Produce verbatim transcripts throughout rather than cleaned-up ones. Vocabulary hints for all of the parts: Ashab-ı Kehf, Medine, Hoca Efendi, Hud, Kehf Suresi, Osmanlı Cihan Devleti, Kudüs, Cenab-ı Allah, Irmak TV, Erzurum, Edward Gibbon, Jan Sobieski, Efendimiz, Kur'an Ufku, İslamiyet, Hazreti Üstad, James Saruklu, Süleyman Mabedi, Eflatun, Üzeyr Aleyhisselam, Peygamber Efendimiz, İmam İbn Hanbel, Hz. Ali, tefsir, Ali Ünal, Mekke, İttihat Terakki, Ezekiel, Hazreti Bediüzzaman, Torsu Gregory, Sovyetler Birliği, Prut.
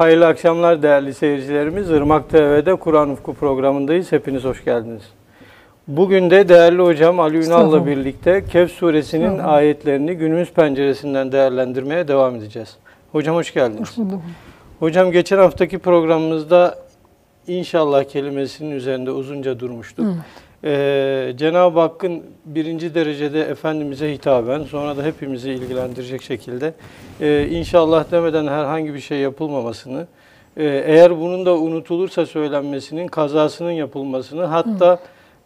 Hayırlı akşamlar değerli seyircilerimiz. Irmak T V'de Kur'an Ufku programındayız. Hepiniz hoş geldiniz. Bugün de değerli hocam Ali Ünal'la birlikte Kehf Suresinin ayetlerini günümüz penceresinden değerlendirmeye devam edeceğiz. Hocam hoş geldiniz. Hoş bulduk. Hocam geçen haftaki programımızda inşallah kelimesinin üzerinde uzunca durmuştuk. Evet. Ee, Cenab-ı Hakk'ın birinci derecede Efendimiz'e hitaben, sonra da hepimizi ilgilendirecek şekilde e, inşallah demeden herhangi bir şey yapılmamasını, e, eğer bunun da unutulursa söylenmesinin, kazasının yapılmasını, hatta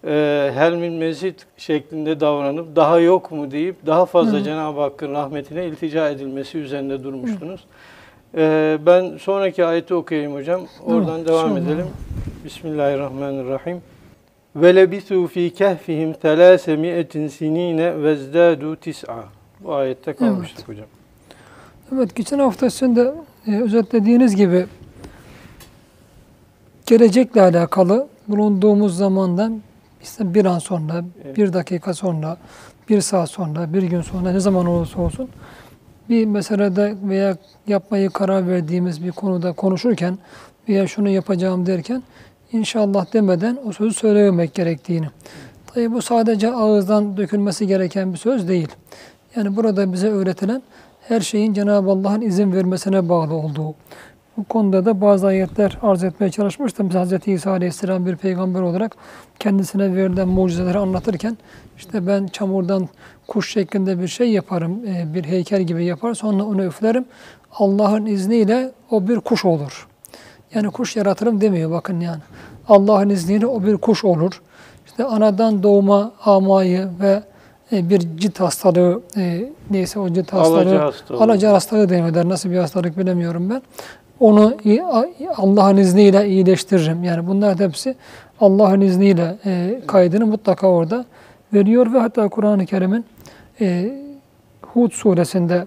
e, helmin mezit şeklinde davranıp daha yok mu deyip daha fazla Cenab-ı Hakk'ın rahmetine iltica edilmesi üzerinde durmuştunuz. Hı. E, ben sonraki ayeti okuyayım hocam. Oradan Hı. devam Hı. edelim. Bismillahirrahmanirrahim. وَلَبِثُوا ف۪ي كَهْفِهِمْ ثَلَاثَمِئَةٍ سِن۪ينَ وَازْدَادُوا تِسْعًا. Bu ayette kalmıştık evet. hocam. Evet, geçen hafta sizin de e, özetlediğiniz gibi gelecekle alakalı bulunduğumuz zamandan işte bir an sonra, evet. bir dakika sonra, bir saat sonra, bir gün sonra ne zaman olursa olsun bir meselede veya yapmayı karar verdiğimiz bir konuda konuşurken veya şunu yapacağım derken İnşallah demeden o sözü söylemek gerektiğini. Tabii bu sadece ağızdan dökülmesi gereken bir söz değil. Yani burada bize öğretilen her şeyin Cenab-ı Allah'ın izin vermesine bağlı olduğu. Bu konuda da bazı ayetler arz etmeye çalışmıştım. Biz Hazreti İsa Aleyhisselam bir peygamber olarak kendisine verilen mucizeleri anlatırken işte ben çamurdan kuş şeklinde bir şey yaparım, bir heykel gibi yapar, sonra onu üflerim. Allah'ın izniyle o bir kuş olur. Yani kuş yaratırım demiyor bakın yani. Allah'ın izniyle o bir kuş olur. İşte anadan doğma amayı ve bir cilt hastalığı, neyse o cilt hastalığı, alaca hastalığı deniyorlar. Nasıl bir hastalık bilemiyorum ben. Onu Allah'ın izniyle iyileştiririm. Yani bunlar hepsi Allah'ın izniyle kaydını mutlaka orada veriyor. Ve hatta Kur'an-ı Kerim'in Hud suresinde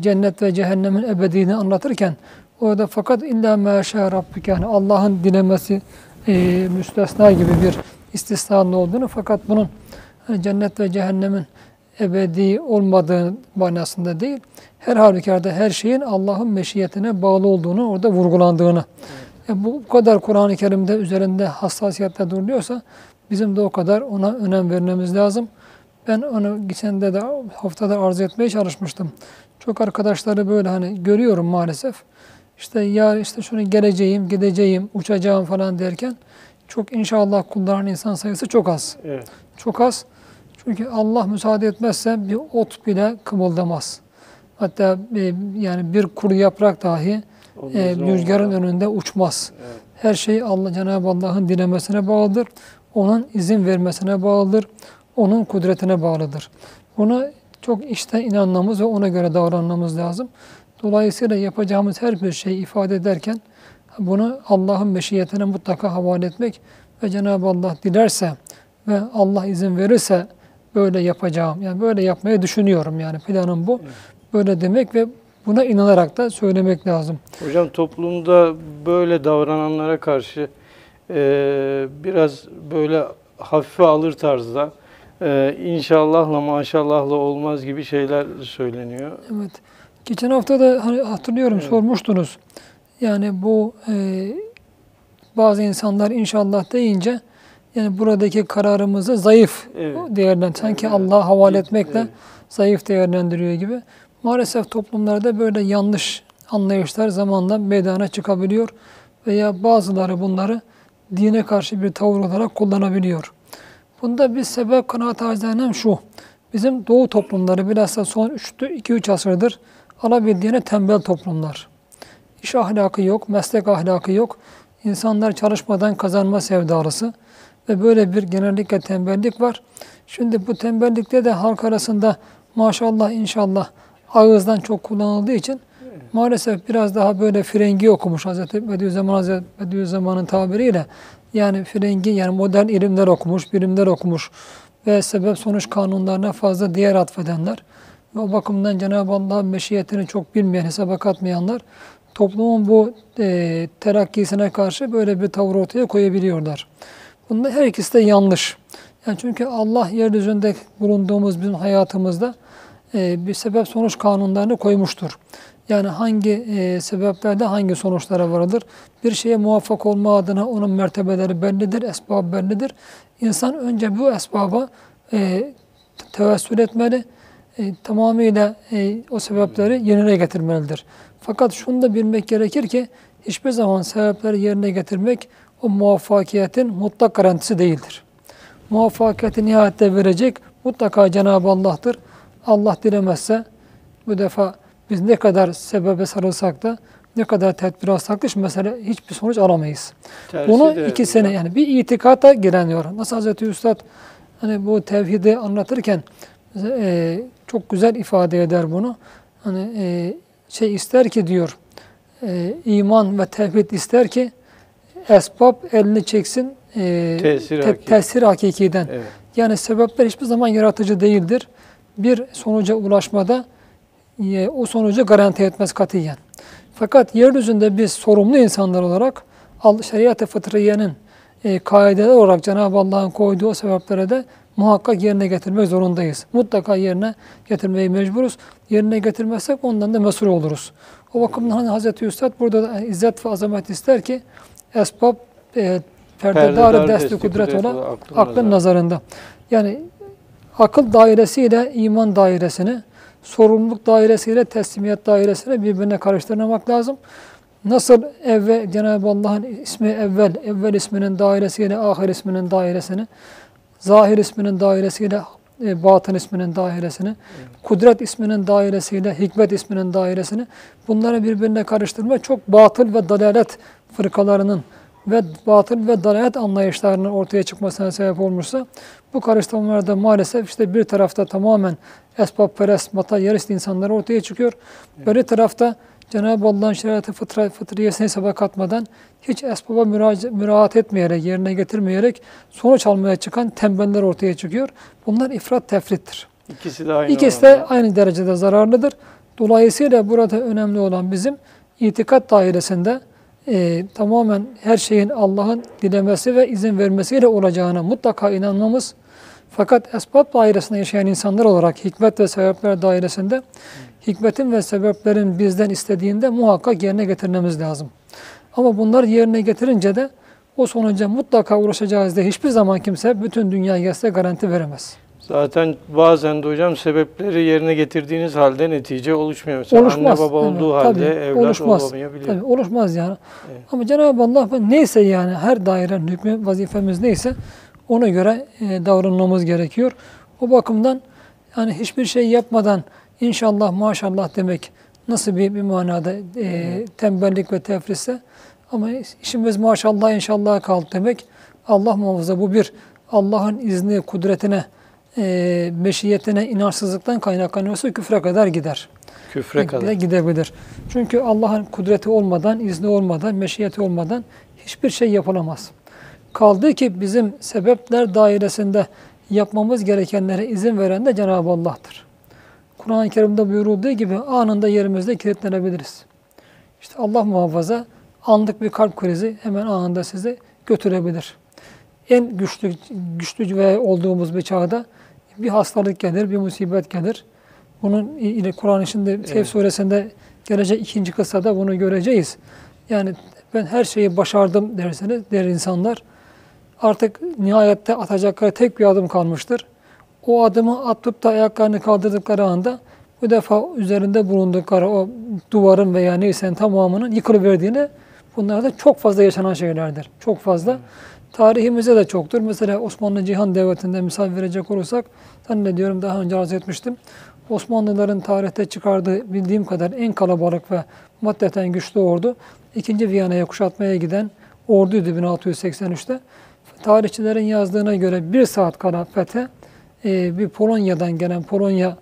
cennet ve cehennemin ebediğini anlatırken orada fakat illa meşâ rabbük yani Allah'ın dilemesi e, müstesna gibi bir istisnanın olduğunu fakat bunun hani cennet ve cehennemin ebedi olmadığı manasında değil, her halükarda her şeyin Allah'ın meşiyetine bağlı olduğunu orada vurgulandığını. Evet. E, bu kadar Kur'an-ı Kerim'de üzerinde hassasiyetle duruluyorsa bizim de o kadar ona önem vermemiz lazım. Ben onu geçen de, de haftada arz etmeye çalışmıştım. Çok arkadaşları böyle hani görüyorum maalesef. İşte ya işte şunu geleceğim, gideceğim, uçacağım falan derken çok inşallah kullanan insan sayısı çok az. Evet. Çok az. Çünkü Allah müsaade etmezse bir ot bile kımıldamaz. Hatta e, yani bir kuru yaprak dahi e, rüzgarın önünde uçmaz. Evet. Her şey Allah Cenab-ı Allah'ın dilemesine bağlıdır. Onun izin vermesine bağlıdır. Onun kudretine bağlıdır. Buna çok işte inanmamız ve ona göre davranmamız lazım. Dolayısıyla yapacağımız her bir şeyi ifade ederken bunu Allah'ın meşiyetine mutlaka havale etmek ve Cenab-ı Allah dilerse ve Allah izin verirse böyle yapacağım. Yani böyle yapmayı düşünüyorum yani planım bu. Evet. Böyle demek ve buna inanarak da söylemek lazım. Hocam toplumda böyle davrananlara karşı e, biraz böyle hafife alır tarzda e, inşallahla maşallahla olmaz gibi şeyler söyleniyor. Evet. Geçen hafta da hani hatırlıyorum evet. sormuştunuz. Yani bu e, bazı insanlar inşallah deyince yani buradaki kararımızı zayıf evet. değerlendiriyor. Sanki evet. Allah'a havale etmekle evet. zayıf değerlendiriyor gibi. Maalesef toplumlarda böyle yanlış anlayışlar zamanla meydana çıkabiliyor. Veya bazıları bunları dine karşı bir tavır olarak kullanabiliyor. Bunda bir sebep kanaat acizenem şu. Bizim doğu toplumları bilhassa son iki üç asırdır alabildiğine tembel toplumlar. İş ahlakı yok, meslek ahlakı yok. İnsanlar çalışmadan kazanma sevdalısı ve böyle bir genellikle tembellik var. Şimdi bu tembellikte de halk arasında maşallah inşallah ağızdan çok kullanıldığı için maalesef biraz daha böyle frengi okumuş Hazreti Bediüzzaman, Hazreti Bediüzzaman'ın tabiriyle yani frengi yani modern ilimler okumuş, bilimler okumuş ve sebep sonuç kanunlarına fazla değer atfedenler ve o bakımdan Cenab-ı Allah'ın meşiyetini çok bilmeyen, hesaba katmayanlar toplumun bu e, terakkisine karşı böyle bir tavır ortaya koyabiliyorlar. Bunda her ikisi de yanlış. Yani çünkü Allah yeryüzünde bulunduğumuz bizim hayatımızda e, bir sebep sonuç kanunlarını koymuştur. Yani hangi e, sebeplerde hangi sonuçlara varılır? Bir şeye muvaffak olma adına onun mertebeleri bellidir, esbab bellidir. İnsan önce bu esbaba e, tevessül etmeli, e, tamamıyla e, o sebepleri yerine getirmelidir. Fakat şunu da bilmek gerekir ki, hiçbir zaman sebepleri yerine getirmek o muvaffakiyetin mutlak garantisi değildir. Muvaffakiyeti nihayette verecek mutlaka Cenab-ı Allah'tır. Allah dilemezse bu defa biz ne kadar sebebe sarılsak da, ne kadar tedbir alsak da hiç mesela hiçbir sonuç alamayız. Tersi bunu iki sene ya. Yani bir itikata gireniyor. Nasıl Hazreti Üstad hani bu tevhidi anlatırken e, çok güzel ifade eder bunu. Hani e, şey ister ki diyor, e, iman ve tevhid ister ki esbab elini çeksin e, tesir, te, hakiki. tesir hakikiden. Evet. Yani sebepler hiçbir zaman yaratıcı değildir. Bir sonuca ulaşmada e, o sonucu garanti etmez katiyen. Fakat yeryüzünde biz sorumlu insanlar olarak şeriat-ı fıtriyenin e, kaideleri olarak Cenab-ı Allah'ın koyduğu o sebeplere de muhakkak yerine getirmek zorundayız. Mutlaka yerine getirmeyi mecburuz. Yerine getirmezsek ondan da mesul oluruz. O bakımdan hani Hazreti Üstad burada da izzet ve azamet ister ki esbab e, perdedar-ı dest-i kudret olan aklın nazarında. Yani akıl dairesiyle iman dairesini, sorumluluk dairesiyle teslimiyet dairesini birbirine karıştırmamak lazım. Nasıl evvel Cenab-ı Allah'ın ismi evvel, evvel isminin dairesiyle ahir isminin dairesini, zahir isminin dairesiyle e, batın isminin dairesini, evet. Kudret isminin dairesiyle hikmet isminin dairesini, bunları birbirine karıştırma çok batıl ve dalalet fırkalarının ve batıl ve dalalet anlayışlarının ortaya çıkmasına sebep olmuşsa, bu karıştırmalarda maalesef işte bir tarafta tamamen esbab-perest, materyalist insanlar ortaya çıkıyor. Evet. Böyle tarafta Cenab-ı Allah'ın şeriatı fıtriyesine hesaba katmadan, hiç esbaba müraat etmeyerek, yerine getirmeyerek sonuç almaya çıkan tembeller ortaya çıkıyor. Bunlar ifrat tefrittir. İkisi de aynı, İkisi de aynı derecede zararlıdır. Dolayısıyla burada önemli olan bizim itikat dairesinde e, tamamen her şeyin Allah'ın dilemesi ve izin vermesiyle olacağına mutlaka inanmamız. Fakat esbab dairesinde yaşayan insanlar olarak hikmet ve sebepler dairesinde hikmetin ve sebeplerin bizden istediğinde muhakkak yerine getirmemiz lazım. Ama bunlar yerine getirince de o sonuca mutlaka ulaşacağız diye hiçbir zaman kimse bütün dünyaya size garanti veremez. Zaten bazen de hocam sebepleri yerine getirdiğiniz halde netice oluşmuyor. Mesela oluşmaz. Anne baba olduğu evet, halde tabii, evlat oluşmaz. Olamayabiliyor. Tabii, oluşmaz yani. Evet. Ama Cenab-ı Allah neyse yani her dairenin hükmü vazifemiz neyse ona göre e, davranmamız gerekiyor. O bakımdan yani hiçbir şey yapmadan İnşallah, maşallah demek nasıl bir, bir manada e, tembellik ve tefrisse, ama işimiz maşallah, inşallah kaldı demek, Allah muhafaza bu bir Allah'ın izni, kudretine, e, meşiyetine inançsızlıktan kaynaklanıyorsa küfre kadar gider. Küfre kadar. Gidebilir. Çünkü Allah'ın kudreti olmadan, izni olmadan, meşiyeti olmadan hiçbir şey yapılamaz. Kaldı ki bizim sebepler dairesinde yapmamız gerekenlere izin veren de Cenab-ı Allah'tır. Kur'an-ı Kerim'de buyurulduğu gibi anında yerimizde kilitlenebiliriz. İşte Allah muhafaza anlık bir kalp krizi hemen anında sizi götürebilir. En güçlü, güçlü ve olduğumuz bir çağda bir hastalık gelir, bir musibet gelir. Bunun ile Kur'an içinde Kehf evet. Suresinde gelecek ikinci kıssada bunu göreceğiz. Yani ben her şeyi başardım derseniz der insanlar artık nihayette atacakları tek bir adım kalmıştır. O adımı atıp da ayaklarını kaldırdıkları anda bu defa üzerinde bulundukları o duvarın veya neyse tamamının yıkılıverdiğini, bunlar da çok fazla yaşanan şeylerdir. Çok fazla. Evet. Tarihimizde de çoktur. Mesela Osmanlı Cihan Devleti'nde misal verecek olursak, zannediyorum daha önce arz etmiştim. Osmanlıların tarihte çıkardığı bildiğim kadar en kalabalık ve maddeten güçlü ordu ikinci Viyana'ya kuşatmaya giden orduydu bin altı yüz seksen üç'te. Tarihçilerin yazdığına göre bir saat kala fethe, Ee, bir Polonya'dan gelen Polonya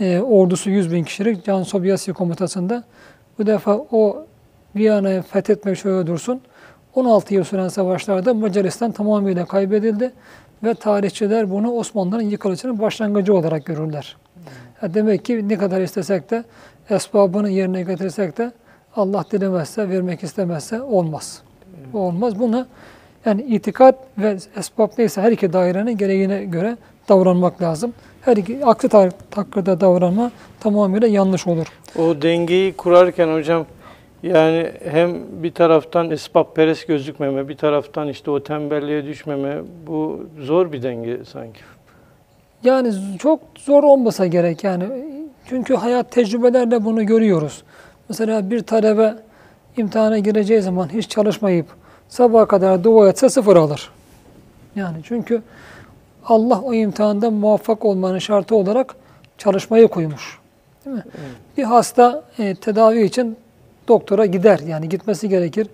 e, ordusu yüz bin kişilik Jan Sobieski komutasında bu defa o Viyana'yı fethetmek şöyle dursun. on altı yıl süren savaşlarda Macaristan tamamıyla kaybedildi ve tarihçiler bunu Osmanlı'nın yıkılışının başlangıcı olarak görürler. Hmm. Demek ki ne kadar istesek de esbabını yerine getirsek de Allah dilemezse, vermek istemezse olmaz. Hmm. Bu olmaz. Buna yani itikat ve esbab neyse her iki dairenin gereğine göre davranmak lazım. Her iki aksi takdirde davranma tamamıyla yanlış olur. O dengeyi kurarken hocam, yani hem bir taraftan ispatperest gözükmeme, bir taraftan işte o tembelliğe düşmeme, bu zor bir denge sanki. Yani çok zor olmasa gerek yani. Çünkü hayat tecrübelerle bunu görüyoruz. Mesela bir talebe imtihana gireceği zaman hiç çalışmayıp sabaha kadar dua etse sıfır alır. Yani çünkü Allah o imtihanda muvaffak olmanın şartı olarak çalışmayı koymuş. Değil mi? Evet. Bir hasta e, tedavi için doktora gider. Yani gitmesi gerekir.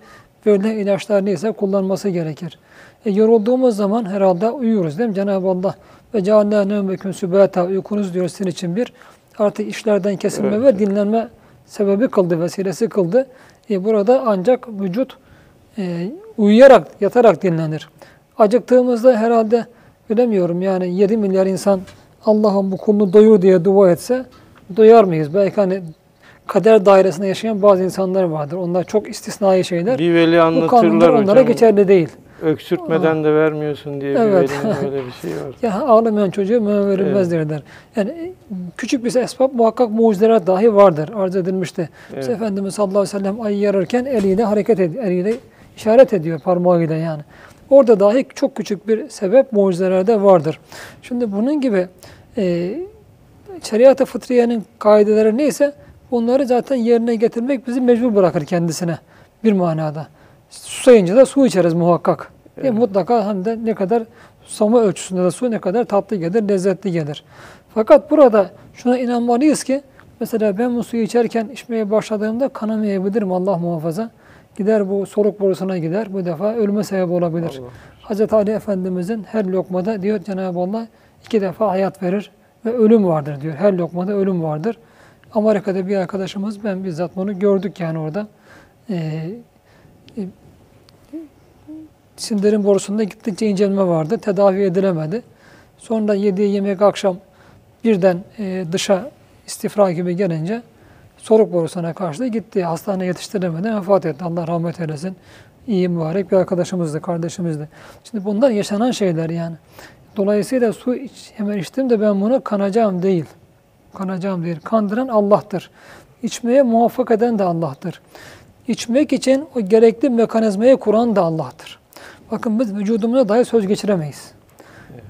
Böyle ilaçlar neyse kullanması gerekir. E, yorulduğumuz zaman herhalde uyuyoruz değil mi? Cenab-ı Allah ve ceallâ nevmeküm sübâta, uykunuz diyor sizin için bir artık işlerden kesilme evet. ve dinlenme sebebi kıldı, vesilesi kıldı. E, burada ancak vücut e, uyuyarak, yatarak dinlenir. Acıktığımızda herhalde bilemiyorum yani yedi milyar insan Allah'ım bu kulunu doyur diye dua etse doyar mıyız? Belki hani kader dairesinde yaşayan bazı insanlar vardır. Onlar çok istisnai şeyler. Bir veli anlatırlar hocam. Onlara geçerli değil. Öksürtmeden Aa. de vermiyorsun diye evet. bir velinin böyle bir şey var. Ya ağlamayan çocuğa meyve verilmez evet. derler. Yani küçük bir esbab muhakkak mucizeler dahi vardır. Arz edilmişti. Evet. Efendimiz sallallahu aleyhi ve sellem ayı yararken eliyle hareket ediyor. Eliyle işaret ediyor parmağıyla yani. Orada dahi çok küçük bir sebep mucizelerde vardır. Şimdi bunun gibi e, şeriat-ı fıtriyenin kaideleri neyse bunları zaten yerine getirmek bizi mecbur bırakır kendisine bir manada. Susayınca da su içeriz muhakkak. Evet. E, mutlaka hem de ne kadar susama ölçüsünde de su ne kadar tatlı gelir, lezzetli gelir. Fakat burada şuna inanmalıyız ki mesela ben bu suyu içerken içmeye başladığımda kanamayabilirim Allah muhafaza. Gider bu soluk borusuna gider. Bu defa ölüme sebep olabilir. Allah. Hz. Ali Efendimizin her lokmada diyor Cenab-ı Allah iki defa hayat verir ve ölüm vardır diyor. Her lokmada ölüm vardır. Amerika'da bir arkadaşımız ben bizzat bunu gördük yani orada. Ee, sindirim borusunda gittikçe incelme vardı. Tedavi edilemedi. Sonra yediği yemek akşam birden e, dışa istifra gibi gelince soluk borusuna karşı gitti. Hastaneye yetiştiremeden vefat etti. Allah rahmet eylesin. İyi mübarek bir arkadaşımızdı, kardeşimizdi. Şimdi bunlar yaşanan şeyler yani. Dolayısıyla su iç, hemen içtim de ben bunu kanacağım değil. Kanacağım değil. Kandıran Allah'tır. İçmeye muvaffak eden de Allah'tır. İçmek için o gerekli mekanizmayı kuran da Allah'tır. Bakın biz vücudumuza dahi söz geçiremeyiz.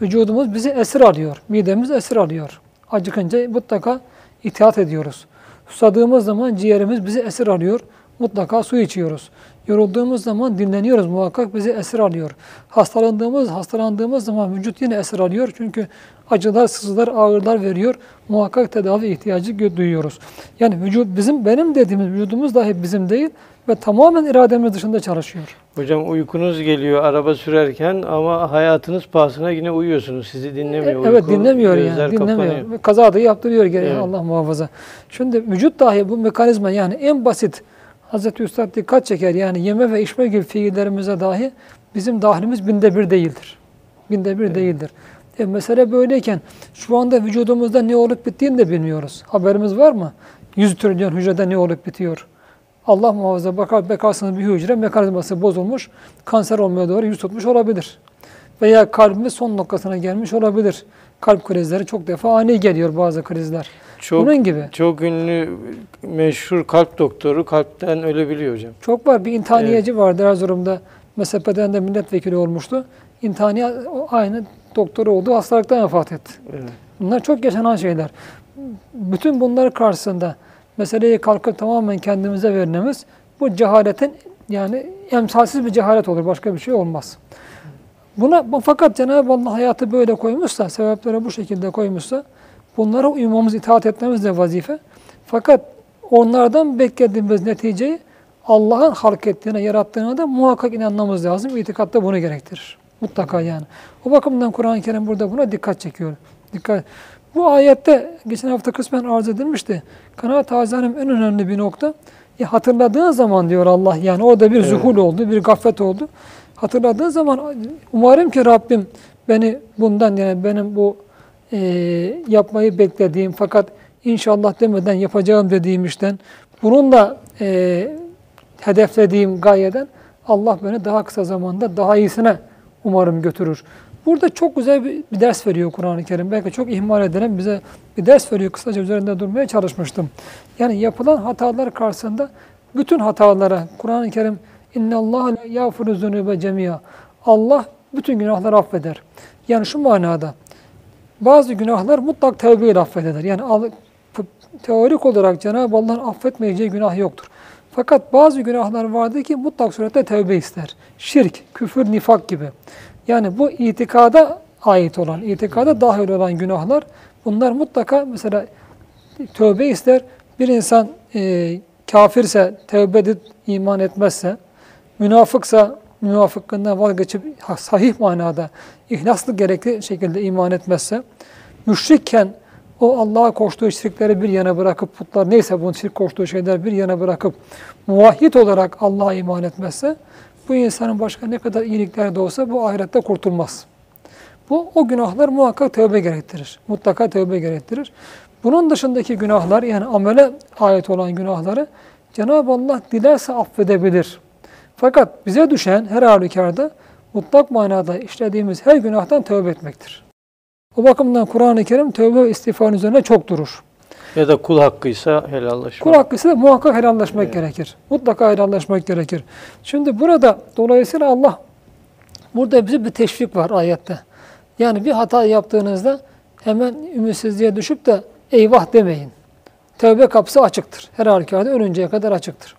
Vücudumuz bizi esir alıyor. Midemiz esir alıyor. Acıkınca mutlaka itaat ediyoruz. Susadığımız zaman ciğerimiz bizi esir alıyor. Mutlaka su içiyoruz. Yorulduğumuz zaman dinleniyoruz. Muhakkak bizi esir alıyor. Hastalandığımız, hastalandığımız zaman vücut yine esir alıyor. Çünkü acılar, sızılar, ağrılar veriyor. Muhakkak tedavi ihtiyacı duyuyoruz. Yani vücut bizim, benim dediğimiz vücudumuz dahi bizim değil ve tamamen irademiz dışında çalışıyor. Hocam uykunuz geliyor araba sürerken ama hayatınız pahasına yine uyuyorsunuz. Sizi dinlemiyor. E, evet uyku, dinlemiyor yani. Dinlemiyor. Kaza da yaptırıyor gene evet. Allah muhafaza. Şimdi vücut dahi bu mekanizma yani en basit Hazreti Üstad dikkat çeker yani yeme ve içme gibi fiillerimize dahi bizim dahlimiz binde bir değildir. Binde bir evet. değildir. E mesele böyleyken şu anda vücudumuzda ne olup bittiğini de bilmiyoruz. Haberimiz var mı? yüz trilyon hücrede ne olup bitiyor? Allah muhafaza bakar, bakarsınız bir hücre mekanizması bozulmuş, kanser olmaya doğru yüz tutmuş olabilir. Veya kalbimiz son noktasına gelmiş olabilir. Kalp krizleri çok defa ani geliyor bazı krizler. Çok, bunun gibi. Çok ünlü, meşhur kalp doktoru kalpten ölebiliyor hocam. Çok var. Bir intihaniyeci evet. vardı Erzurum'da. Mezhepeden de milletvekili olmuştu. İntihaniye aynı doktoru olduğu hastalıktan vefat etti. Evet. Bunlar çok yaşanan şeyler. Bütün bunlar karşısında meseleyi kalkıp tamamen kendimize vermemiz bu cehaletin yani emsalsiz bir cehalet olur. Başka bir şey olmaz. Buna fakat Cenab-ı Allah hayatı böyle koymuşsa, sebepleri bu şekilde koymuşsa bunlara uymamız, itaat etmemiz de vazife. Fakat onlardan beklediğimiz neticeyi Allah'ın halk ettiğine, yarattığına da muhakkak inanmamız lazım. İtikat da bunu gerektirir. Mutlaka yani. O bakımdan Kur'an-ı Kerim burada buna dikkat çekiyor. Dikkat. Bu ayette geçen hafta kısmen arz edilmişti. Kanaat tazenim en önemli bir nokta. Ya hatırladığın zaman diyor Allah yani orada bir zuhul evet. oldu, bir gaflet oldu. Hatırladığın zaman umarım ki Rabbim beni bundan yani benim bu e, yapmayı beklediğim fakat inşallah demeden yapacağım dediğim işten bununla e, hedeflediğim gayeden Allah beni daha kısa zamanda daha iyisine umarım götürür. Burada çok güzel bir, bir ders veriyor Kur'an-ı Kerim. Belki çok ihmal edilen bize bir ders veriyor. Kısaca üzerinde durmaya çalışmıştım. Yani yapılan hatalar karşısında bütün hatalara Kur'an-ı Kerim İnne Allah la yağfiru zunube cemia. Allah bütün günahları affeder. Yani şu manada bazı günahlar mutlak tevbeyle affedilir. Yani teorik olarak Cenab-ı Allah'ın affetmeyeceği günah yoktur. Fakat bazı günahlar vardır ki mutlak surette tevbe ister. Şirk, küfür, nifak gibi. Yani bu itikada ait olan, itikada dahil olan günahlar, bunlar mutlaka mesela tövbe ister. Bir insan e, kafirse, tövbe edip iman etmezse, münafıksa, münafıklığından vazgeçip sahih manada, ihlaslı gerekli şekilde iman etmezse, müşrikken o Allah'a koştuğu şirkleri bir yana bırakıp, putlar neyse bunun şirk koştuğu şeyler bir yana bırakıp, muvahhid olarak Allah'a iman etmezse, bu insanın başka ne kadar iyilikleri de olsa bu ahirette kurtulmaz. Bu, o günahlar muhakkak tövbe gerektirir. Mutlaka tövbe gerektirir. Bunun dışındaki günahlar, yani amele ait olan günahları Cenab-ı Allah dilerse affedebilir. Fakat bize düşen her halükarda mutlak manada işlediğimiz her günahtan tövbe etmektir. O bakımdan Kur'an-ı Kerim tövbe ve istiğfarın üzerine çok durur. Ya da kul hakkıysa helallaşmak. Kul hakkıysa muhakkak helallaşmak evet. gerekir. Mutlaka helallaşmak gerekir. Şimdi burada dolayısıyla Allah, burada bize bir teşvik var ayette. Yani bir hata yaptığınızda hemen ümitsizliğe düşüp de eyvah demeyin. Tevbe kapısı açıktır. Her halükarda ölünceye kadar açıktır.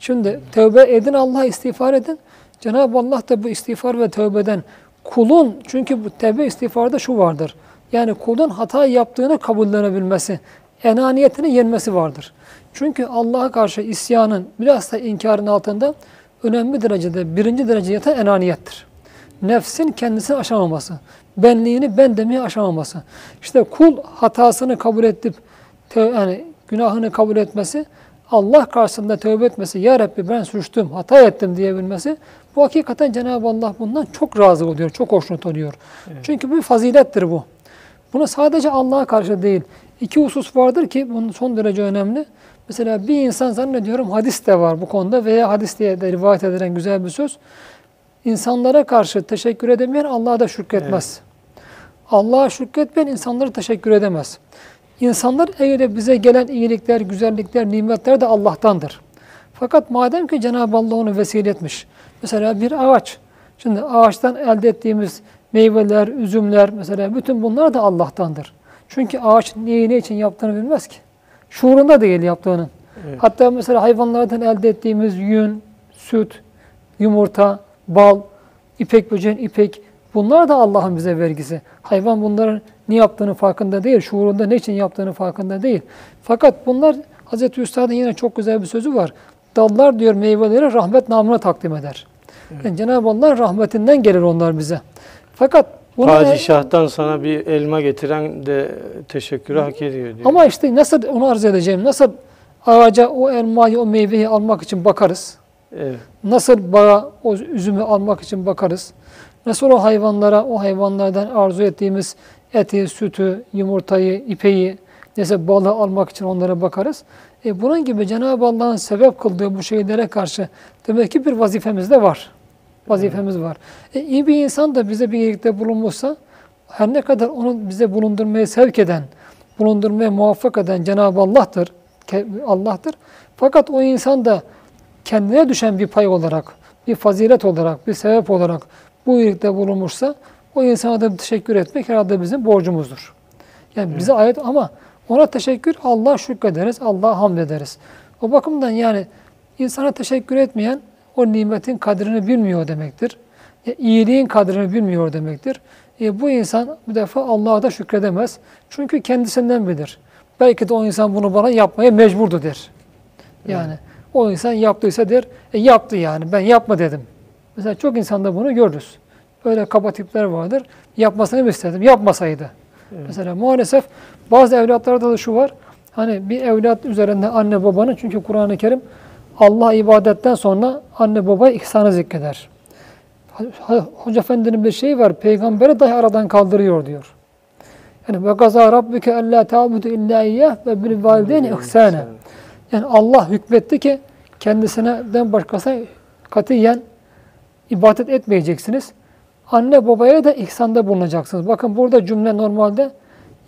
Şimdi tevbe edin, Allah'a istiğfar edin. Cenab-ı Allah da bu istiğfar ve tevbeden kulun, çünkü bu tevbe istiğfarda şu vardır. Yani kulun hata yaptığını kabullenebilmesi, enaniyetini yenmesi vardır. Çünkü Allah'a karşı isyanın, bilhassa inkarın altında önemli derecede, birinci derece yatan enaniyettir. Nefsin kendisini aşamaması, benliğini ben demeye aşamaması. İşte kul hatasını kabul edip, yani günahını kabul etmesi, Allah karşısında tövbe etmesi, ya Rabbi ben suçtum, hata ettim diyebilmesi, bu hakikaten Cenab-ı Allah bundan çok razı oluyor, çok hoşnut oluyor. Evet. Çünkü bu bir fazilettir bu. Bunu sadece Allah'a karşı değil, İki husus vardır ki bunun son derece önemli. Mesela bir insan, zannediyorum hadis de var bu konuda veya hadis diye de rivayet edilen güzel bir söz. İnsanlara karşı teşekkür edemeyen Allah'a da şükretmez. Evet. Allah'a şükretmeyen insanlara teşekkür edemez. İnsanlar eyle bize gelen iyilikler, güzellikler, nimetler de Allah'tandır. Fakat madem ki Cenab-ı Allah onu vesile etmiş. Mesela bir ağaç. Şimdi ağaçtan elde ettiğimiz meyveler, üzümler mesela bütün bunlar da Allah'tandır. Çünkü ağaç neyi ne için yaptığını bilmez ki. Şuurunda değil yaptığının. Evet. Hatta mesela hayvanlardan elde ettiğimiz yün, süt, yumurta, bal, ipek böceğin ipek, bunlar da Allah'ın bize vergisi. Hayvan bunların ne yaptığını farkında değil, şuurunda ne için yaptığını farkında değil. Fakat bunlar, Hazreti Üstad'ın yine çok güzel bir sözü var. Dallar diyor meyveleri rahmet namına takdim eder. Evet. Yani Cenab-ı Allah rahmetinden gelir onlar bize. Fakat padişahtan sana bir elma getiren de teşekkürü hak ediyor diyor. Ama işte nasıl onu arz edeceğim, nasıl ağaca o elmayı, o meyveyi almak için bakarız, evet. Nasıl bağa o üzümü almak için bakarız, nasıl o hayvanlara, o hayvanlardan arzu ettiğimiz eti, sütü, yumurtayı, ipeyi, neyse balığı almak için onlara bakarız. E bunun gibi Cenab-ı Allah'ın sebep kıldığı bu şeylere karşı demek ki bir vazifemiz de var. Vazifemiz var. E, iyi bir insan da bize bir iyilikte bulunmuşsa, her ne kadar onu bize bulundurmaya sevk eden, bulundurmaya muvaffak eden Cenab-ı Allah'tır. Allah'tır. Fakat o insan da kendine düşen bir pay olarak, bir fazilet olarak, bir sebep olarak bu iyilikte bulunmuşsa, o insana da teşekkür etmek herhalde bizim borcumuzdur. Yani evet. bize ayet, ama ona teşekkür, Allah'a şükrederiz, Allah'a hamd ederiz. O bakımdan yani insana teşekkür etmeyen, o nimetin kadrini bilmiyor demektir. E, iyiliğin kadrini bilmiyor demektir. E, bu insan bu defa Allah'a da şükredemez. Çünkü kendisinden bilir. Belki de o insan bunu bana yapmaya mecburdu der. Yani evet. o insan yaptıysa der, e, yaptı yani ben yapma dedim. Mesela çok insanda bunu görürüz. Öyle kaba tipler vardır. Yapmasını mı istedim? Yapmasaydı. Evet. Mesela maalesef bazı evlatlarda da şu var. Hani bir evlat üzerinde anne babanın, çünkü Kur'an-ı Kerim Allah ibadetten sonra anne babaya ihsanı zikreder. Hoca Efendi'nin bir şeyi var, peygamberi dahi aradan kaldırıyor diyor. Yani ve gaza rabbike ellâ ta'budu illâ iyyâh ve bil valideyni ihsâne. Yani Allah hükmetti ki kendisinden başkasına katiyen ibadet etmeyeceksiniz. Anne babaya da ihsanda bulunacaksınız. Bakın burada cümle normalde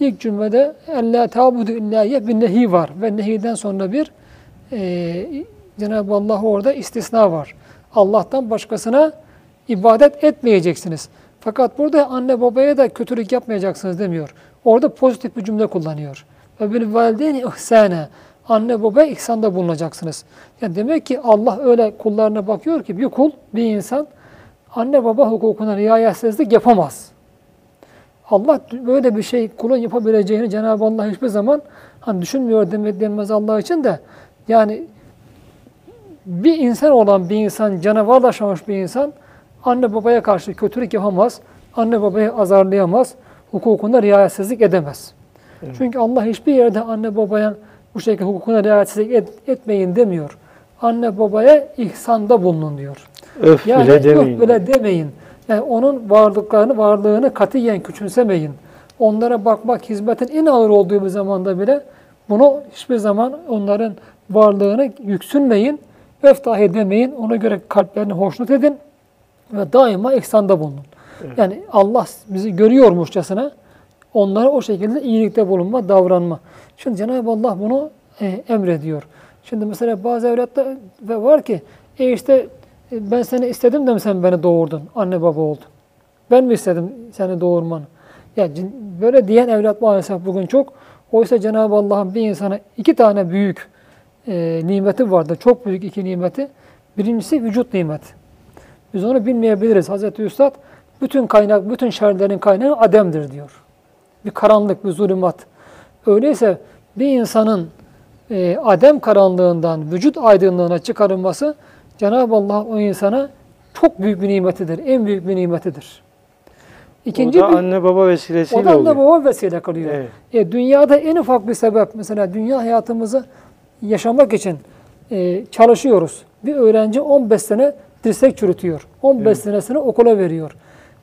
ilk cümlede اَلَّا تَعْبُدُ اِلَّا bir nehi var. Ve nehiden sonra bir e, Cenab-ı Allah orada istisna var. Allah'tan başkasına ibadet etmeyeceksiniz. Fakat burada anne babaya da kötülük yapmayacaksınız demiyor. Orada pozitif bir cümle kullanıyor. وَبِالْوَالِدَيْنِ اِحْسَانًا Anne babaya ihsanda bulunacaksınız. Yani demek ki Allah öyle kullarına bakıyor ki bir kul, bir insan anne baba hukukuna riayetsizlik yapamaz. Allah böyle bir şey kulun yapabileceğini Cenab-ı Allah hiçbir zaman hani düşünmüyor demez Allah için de. Yani bir insan olan bir insan, canavarlaşmış bir insan anne babaya karşı kötülük yapamaz, anne babayı azarlayamaz, hukukuna riayetsizlik edemez. Evet. Çünkü Allah hiçbir yerde anne babaya bu şekilde hukukuna riayetsizlik et, etmeyin demiyor. Anne babaya ihsanda bulunun diyor. Öf yani bile demeyin. Bile demeyin. Yani onun varlıklarını, varlığını katiyen küçümsemeyin. Onlara bakmak hizmetin en ağır olduğu bir zamanda bile bunu hiçbir zaman onların varlığını yüksünmeyin, öf dahi demeyin. Ona göre kalplerini hoşnut edin ve daima ihsanda bulunun. Evet. Yani Allah bizi görüyormuşçasına onlara o şekilde iyilikte bulunma, davranma. Şimdi Cenab-ı Allah bunu e, emrediyor. Şimdi mesela bazı evlatlar var ki e işte ben seni istedim de mi sen beni doğurdun, anne baba oldun? Ben mi istedim seni doğurmanı? Yani böyle diyen evlat maalesef bugün çok. Oysa Cenab-ı Allah'ın bir insana iki tane büyük e, nimeti vardı. Çok büyük iki nimeti. Birincisi vücut nimeti. Biz onu bilmeyebiliriz. Hazreti Üstad bütün kaynak, bütün şerlerin kaynağı Adem'dir diyor. Bir karanlık, bir zulümat. Öyleyse bir insanın e, Adem karanlığından vücut aydınlığına çıkarılması Cenab-ı Allah o insana çok büyük bir nimetidir, en büyük bir nimetidir. İkinci o da bir, anne baba vesilesiyle oluyor. O da anne baba vesile kalıyor. Evet. E, dünyada en ufak bir sebep, mesela dünya hayatımızı yaşamak için e, çalışıyoruz. Bir öğrenci on beş sene dirsek çürütüyor, on beş evet. senesini okula veriyor.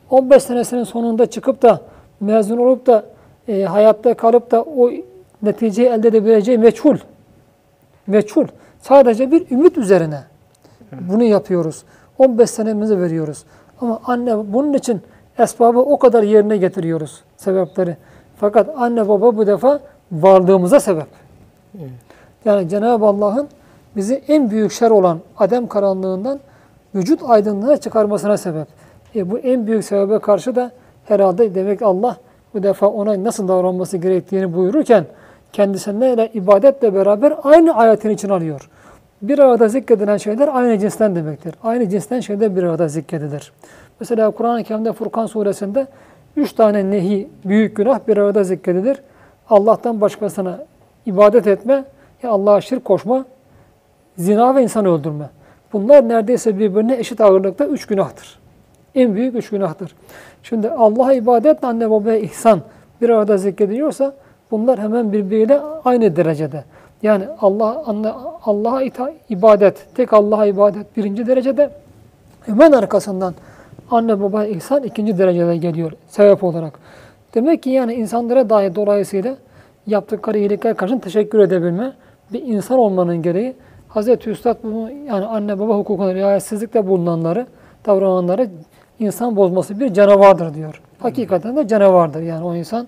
on beş senesinin sonunda çıkıp da mezun olup da e, hayatta kalıp da o neticeyi elde edebileceği meçhul. Meçhul. Sadece bir ümit üzerine. Bunu yapıyoruz. on beş senemizi veriyoruz. Ama anne bunun için esbabı o kadar yerine getiriyoruz, sebepleri. Fakat anne baba bu defa varlığımıza sebep. Evet. Yani Cenab-ı Allah'ın bizi en büyük şer olan Adem karanlığından vücut aydınlığına çıkarmasına sebep. E bu en büyük sebebe karşı da herhalde demek Allah bu defa ona nasıl davranması gerektiğini buyururken kendisine ibadetle beraber aynı ayetin içine alıyor. Bir arada zikredilen şeyler aynı cinsten demektir. Aynı cinsten şeyler bir arada zikredilir. Mesela Kur'an-ı Kerim'de Furkan suresinde üç tane nehi, büyük günah bir arada zikredilir. Allah'tan başkasına ibadet etme, Allah'a şirk koşma, zina ve insan öldürme. Bunlar neredeyse birbirine eşit ağırlıkta üç günahtır. En büyük üç günahtır. Şimdi Allah'a ibadetle anne babaya ihsan bir arada zikrediyorsa bunlar hemen birbiriyle aynı derecede. Yani Allah, Allah'a ibadet, tek Allah'a ibadet birinci derecede, hemen arkasından anne baba ihsan ikinci derecede geliyor sebep olarak. Demek ki yani insanlara dair dolayısıyla yaptıkları iyilikler karşın teşekkür edebilme, bir insan olmanın gereği. Hazreti Üstad bunu yani anne baba hukukuna riayetsizlikle bulunanları, davrananları insan bozması bir canavardır diyor. Hakikaten de canavardır yani o insan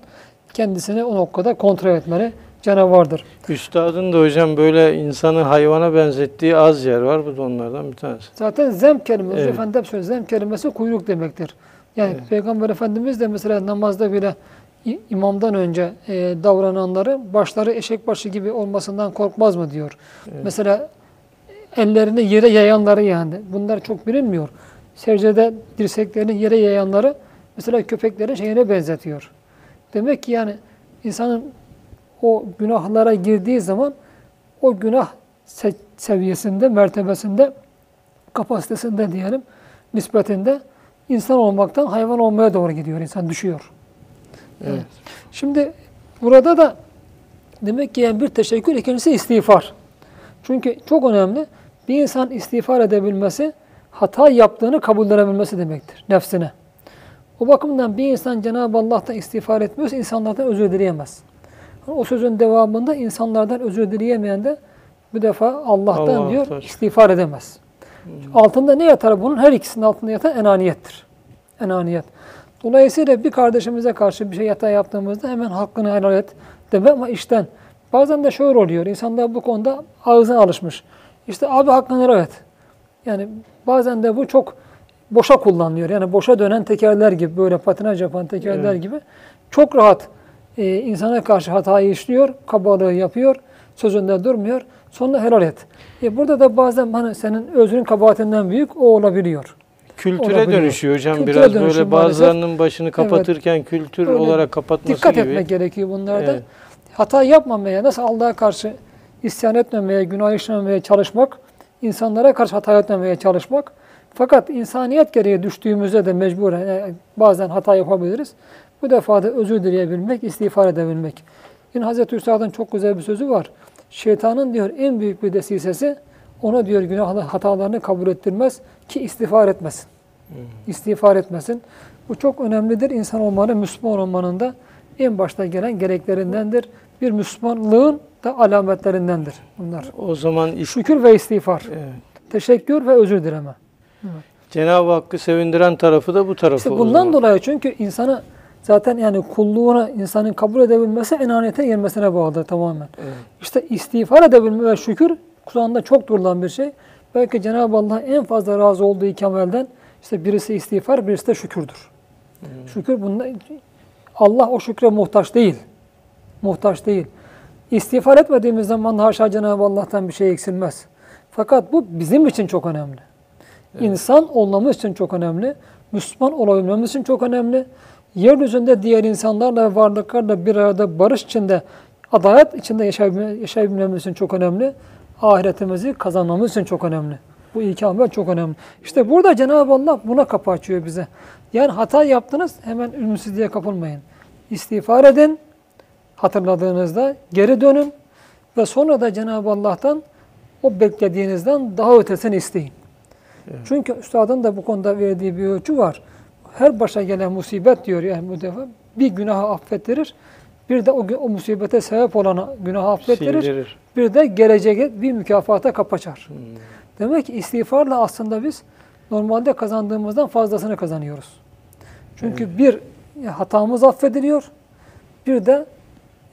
kendisini o noktada kontrol etmeli. Canavardır. Üstadın da hocam böyle insanı hayvana benzettiği az yer var. Bu da onlardan bir tanesi. Zaten zem kelimesi, evet. Efendim söylüyor, zem kelimesi kuyruk demektir. Yani evet. Peygamber Efendimiz de mesela namazda bile imamdan önce e, davrananları başları eşek başı gibi olmasından korkmaz mı diyor. Evet. Mesela ellerini yere yayanları yani. Bunlar çok bilinmiyor. Secdede dirseklerini yere yayanları mesela köpeklerin şeyine benzetiyor. Demek ki yani insanın o günahlara girdiği zaman o günah seviyesinde, mertebesinde, kapasitesinde diyelim, nispetinde insan olmaktan hayvan olmaya doğru gidiyor. İnsan düşüyor. Evet. Evet. Şimdi burada da demek ki yani bir teşekkür, ikincisi istiğfar. Çünkü çok önemli. Bir insan istiğfar edebilmesi, hata yaptığını kabullenebilmesi demektir nefsine. O bakımdan bir insan Cenab-ı Allah'tan istiğfar etmiyorsa insanlardan özür dileyemez. O sözün devamında insanlardan özür dileyemeyen de bu defa Allah'tan Allah diyor, istiğfar edemez. Hmm. Altında ne yatar bunun? Her ikisinin altında yatan enaniyettir. enaniyet. Dolayısıyla bir kardeşimize karşı bir şey hata yaptığımızda hemen hakkını helal et deme ama işten. Bazen de şöyle oluyor, insanlar bu konuda ağzına alışmış. İşte abi hakkını helal et. Yani bazen de bu çok boşa kullanılıyor. Yani boşa dönen tekerler gibi, böyle patinaj yapan tekerler evet. gibi. Çok rahat e, insana karşı hatayı işliyor, kabalığı yapıyor, sözünde durmuyor. Sonra helal et. E, burada da bazen hani senin özrün kabahatinden büyük o olabiliyor. Kültüre olabiliyor. Dönüşüyor hocam kültüre biraz böyle bazılarının maalesef. Başını kapatırken evet. kültür öyle olarak kapatması dikkat gibi. Dikkat etmek gerekiyor bunlarda. Evet. Hata yapmamaya, nasıl Allah'a karşı isyan etmemeye, günah işlememeye çalışmak, insanlara karşı hata etmemeye çalışmak. Fakat insaniyet gereği düştüğümüzde de mecburen yani bazen hata yapabiliriz. Bu defa da özür dileyebilmek, istiğfar edebilmek. Yine Hazreti Üstad'ın çok güzel bir sözü var. Şeytanın diyor en büyük bir desisesi ona diyor günahlı hatalarını kabul ettirmez ki istiğfar etmesin. Hmm. İstiğfar etmesin. Bu çok önemlidir. İnsan olmanın, Müslüman olmanın da en başta gelen gereklerindendir. Bir Müslümanlığın da alametlerindendir bunlar. O zaman şükür ve istiğfar. Evet. Teşekkür ve özür dileme. Evet. Cenab-ı Hakk'ı sevindiren tarafı da bu tarafı. İşte bundan dolayı çünkü insanı zaten yani kulluğuna insanın kabul edebilmesi enaniyete gelmesine bağlı tamamen. Evet. İşte istiğfar edebilme ve şükür Kur'an'da çok durulan bir şey. Belki Cenab-ı Allah en fazla razı olduğu iki amelden işte birisi istiğfar, birisi de şükürdür. Evet. Şükür bunda Allah o şükre muhtaç değil. Muhtaç değil. İstiğfar etmediğimiz zaman haşa Cenab-ı Allah'tan bir şey eksilmez. Fakat bu bizim için çok önemli. Evet. İnsan olmamız için çok önemli, Müslüman olabilmemiz için çok önemli. Yeryüzünde diğer insanlarla ve varlıklarla bir arada barış içinde, adalet içinde yaşayabilmemiz için çok önemli. Ahiretimizi kazanmamız için çok önemli. Bu iki amel çok önemli. İşte burada Cenab-ı Allah buna kapı açıyor bize. Yani hata yaptınız, hemen ümitsizliğe kapılmayın. İstiğfar edin, hatırladığınızda geri dönün ve sonra da Cenab-ı Allah'tan o beklediğinizden daha ötesini isteyin. Evet. Çünkü Üstad'ın da bu konuda verdiği bir ölçü var. Her başa gelen musibet diyor yani bu defa bir günahı affettirir, bir de o, o musibete sebep olana günahı affettirir, sindirir. Bir de gelecek bir mükafata kapaçar. Hmm. Demek ki istiğfarla aslında biz normalde kazandığımızdan fazlasını kazanıyoruz. Çünkü evet. bir hatamız affediliyor, bir de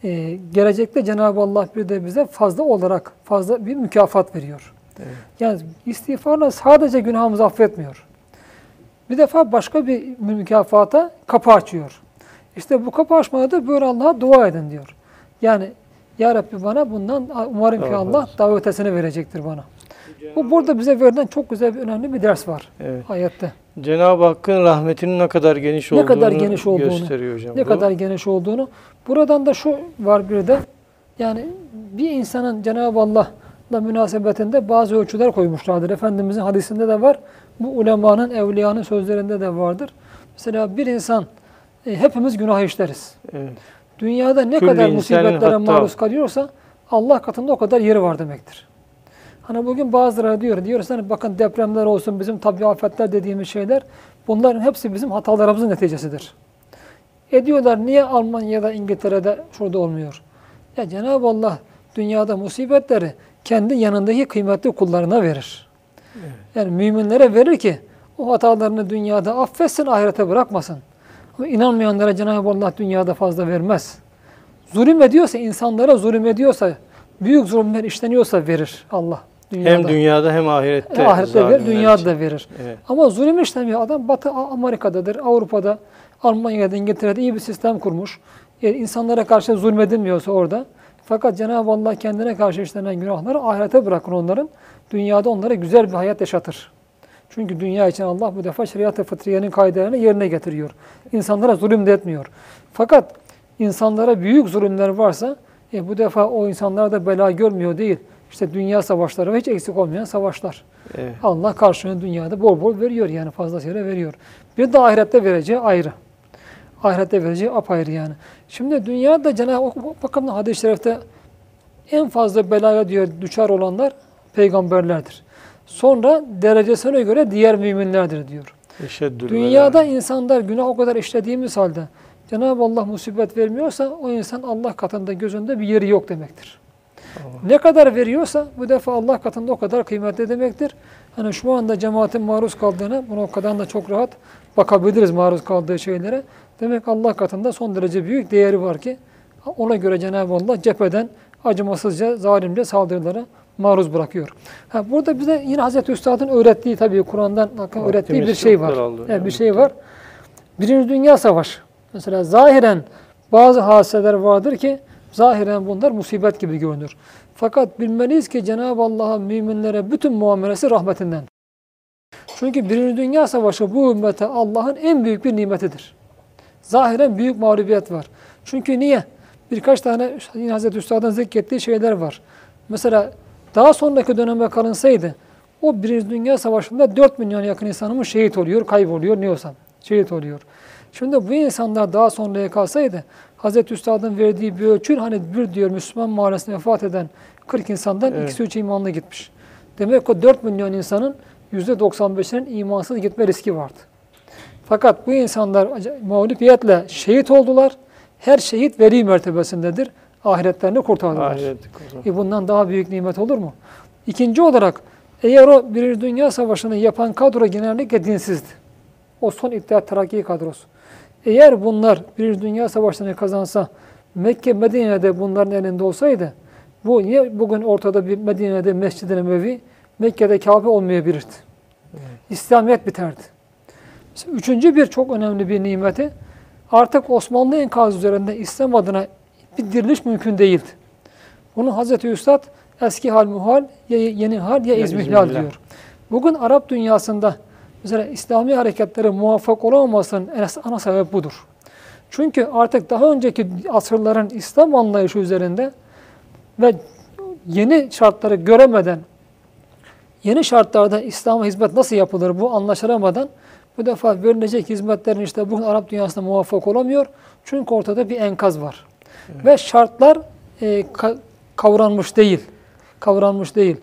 e, gelecekte Cenab-ı Allah bir de bize fazla olarak fazla bir mükafat veriyor. Evet. Yani istiğfarla sadece günahımızı affetmiyor. Bir defa başka bir mükafata kapı açıyor. İşte bu kapı açmada da böyle Allah'a dua edin diyor. Yani Ya Rabbi bana bundan umarım ki Allah daha ötesini verecektir bana. Bu burada bize verilen çok güzel bir önemli bir ders var evet. ayette. Cenab-ı Hakk'ın rahmetinin ne kadar geniş olduğunu, ne kadar geniş olduğunu gösteriyor hocam. Ne bu. kadar geniş olduğunu. Buradan da şu var bir de yani bir insanın Cenab-ı Allah münasebetinde bazı ölçüler koymuşlardır. Efendimizin hadisinde de var. Bu ulemanın, evliyanın sözlerinde de vardır. Mesela bir insan, e, hepimiz günah işleriz. Evet. Dünyada ne Külli kadar musibetlere maruz kalıyorsa Allah katında o kadar yeri var demektir. Hani bugün bazıları diyor, diyoruz hani bakın depremler olsun, bizim tabii afetler dediğimiz şeyler, bunların hepsi bizim hatalarımızın neticesidir. E diyorlar niye Almanya'da, İngiltere'de şurada olmuyor? Ya Cenab-ı Allah dünyada musibetleri kendi yanındaki kıymetli kullarına verir. Evet. Yani müminlere verir ki o hatalarını dünyada affetsin, ahirete bırakmasın. Ama inanmayanlara Cenab-ı Allah dünyada fazla vermez. Zulüm ediyorsa, insanlara zulüm ediyorsa, büyük zulümler işleniyorsa verir Allah dünyada. Hem dünyada hem ahirette. Hem ahirette verir, dünyada da verir. Evet. Ama zulüm işlemiyor. Adam Batı Amerika'dadır, Avrupa'da, Almanya'da, İngiltere'de iyi bir sistem kurmuş. Yani insanlara karşı zulmedilmiyorsa orada. Fakat Cenab-ı Allah kendine karşı işlenen günahları ahirete bırakın onların. Dünyada onlara güzel bir hayat yaşatır. Çünkü dünya için Allah bu defa şeriat-ı fıtriyenin kaidelerine yerine getiriyor. İnsanlara zulüm de etmiyor. Fakat insanlara büyük zulümler varsa e, bu defa o insanlar da bela görmüyor değil. İşte dünya savaşları ve hiç eksik olmayan savaşlar. Evet. Allah karşılığını dünyada bol bol veriyor yani fazlasıyla veriyor. Bir de ahirette vereceği ayrı. Ahirette vereceği apayrı yani. Şimdi dünyada Cenab-ı Hak, bakın hadis-i şerifte en fazla belaya diyor düşer olanlar peygamberlerdir. Sonra derecesine göre diğer müminlerdir diyor. Eşeddül dünyada bela. İnsanlar günah o kadar işlediğimiz halde Cenab-ı Allah musibet vermiyorsa o insan Allah katında gözünde bir yeri yok demektir. Allah. Ne kadar veriyorsa bu defa Allah katında o kadar kıymetli demektir. Hani şu anda cemaatin maruz kaldığını bunu o kadar da çok rahat bakabiliriz maruz kaldığı şeylere. Demek Allah katında son derece büyük değeri var ki ona göre Cenab-ı Allah cepheden acımasızca, zalimce saldırılara maruz bırakıyor. Ha, burada bize yine Hazreti Üstad'ın öğrettiği, tabii Kur'an'dan hakkında öğrettiği bir şey var. Yani yani bir şey var. Birinci Dünya Savaşı. Mesela zahiren bazı hadiseler vardır ki zahiren bunlar musibet gibi görünür. Fakat bilmeliyiz ki Cenab-ı Allah'a, müminlere bütün muamelesi rahmetinden. Çünkü Birinci Dünya Savaşı bu ümmete Allah'ın en büyük bir nimetidir. Zahiren büyük mağlubiyet var. Çünkü niye? Birkaç tane yine Hazreti Üstad'ın zikrettiği şeyler var. Mesela daha sonraki döneme kalınsaydı, o Birinci Dünya Savaşı'nda dört milyon yakın insanımız şehit oluyor, kayboluyor, ne olsam şehit oluyor. Şimdi bu insanlar daha sonraya kalsaydı, Hazreti Üstad'ın verdiği bir ölçü, hani bir diyor Müslüman mahallesine vefat eden kırk insandan evet. ikisi üç imanlı gitmiş. Demek ki dört milyon insanın yüzde doksan beşinin imansız gitme riski vardı. Fakat bu insanlar mağlubiyetle şehit oldular. Her şehit veli mertebesindedir. Ahiretlerini kurtardılar. Ahiret, e bundan daha büyük nimet olur mu? İkinci olarak, eğer o Birinci Dünya Savaşı'nı yapan kadro genellikle dinsizdi. O son İttihat Terakki kadrosu. Eğer bunlar Birinci Dünya Savaşı'nı kazansa, Mekke, Medine'de bunların elinde olsaydı, bu niye bugün ortada bir Medine'de Mescid-i Nebevi, Mekke'de Kabe olmayabilirdi. Evet. İslamiyet biterdi. Mesela üçüncü bir çok önemli bir nimeti, artık Osmanlı enkazı üzerinde İslam adına bir diriliş mümkün değildi. Bunu Hazreti Üstad eski hal muhal, ya yeni hal ya izmihlal diyor. Bugün Arap dünyasında mesela İslami hareketlere muvaffak olamamasının ana sebep budur. Çünkü artık daha önceki asırların İslam anlayışı üzerinde ve yeni şartları göremeden, yeni şartlarda İslam'a hizmet nasıl yapılır bu anlaşılamadan, bu defa verilecek hizmetlerin işte bugün Arap dünyasında muvaffak olamıyor. Çünkü ortada bir enkaz var. Evet. Ve şartlar e, ka, kavranmış değil. Kavranmış değil.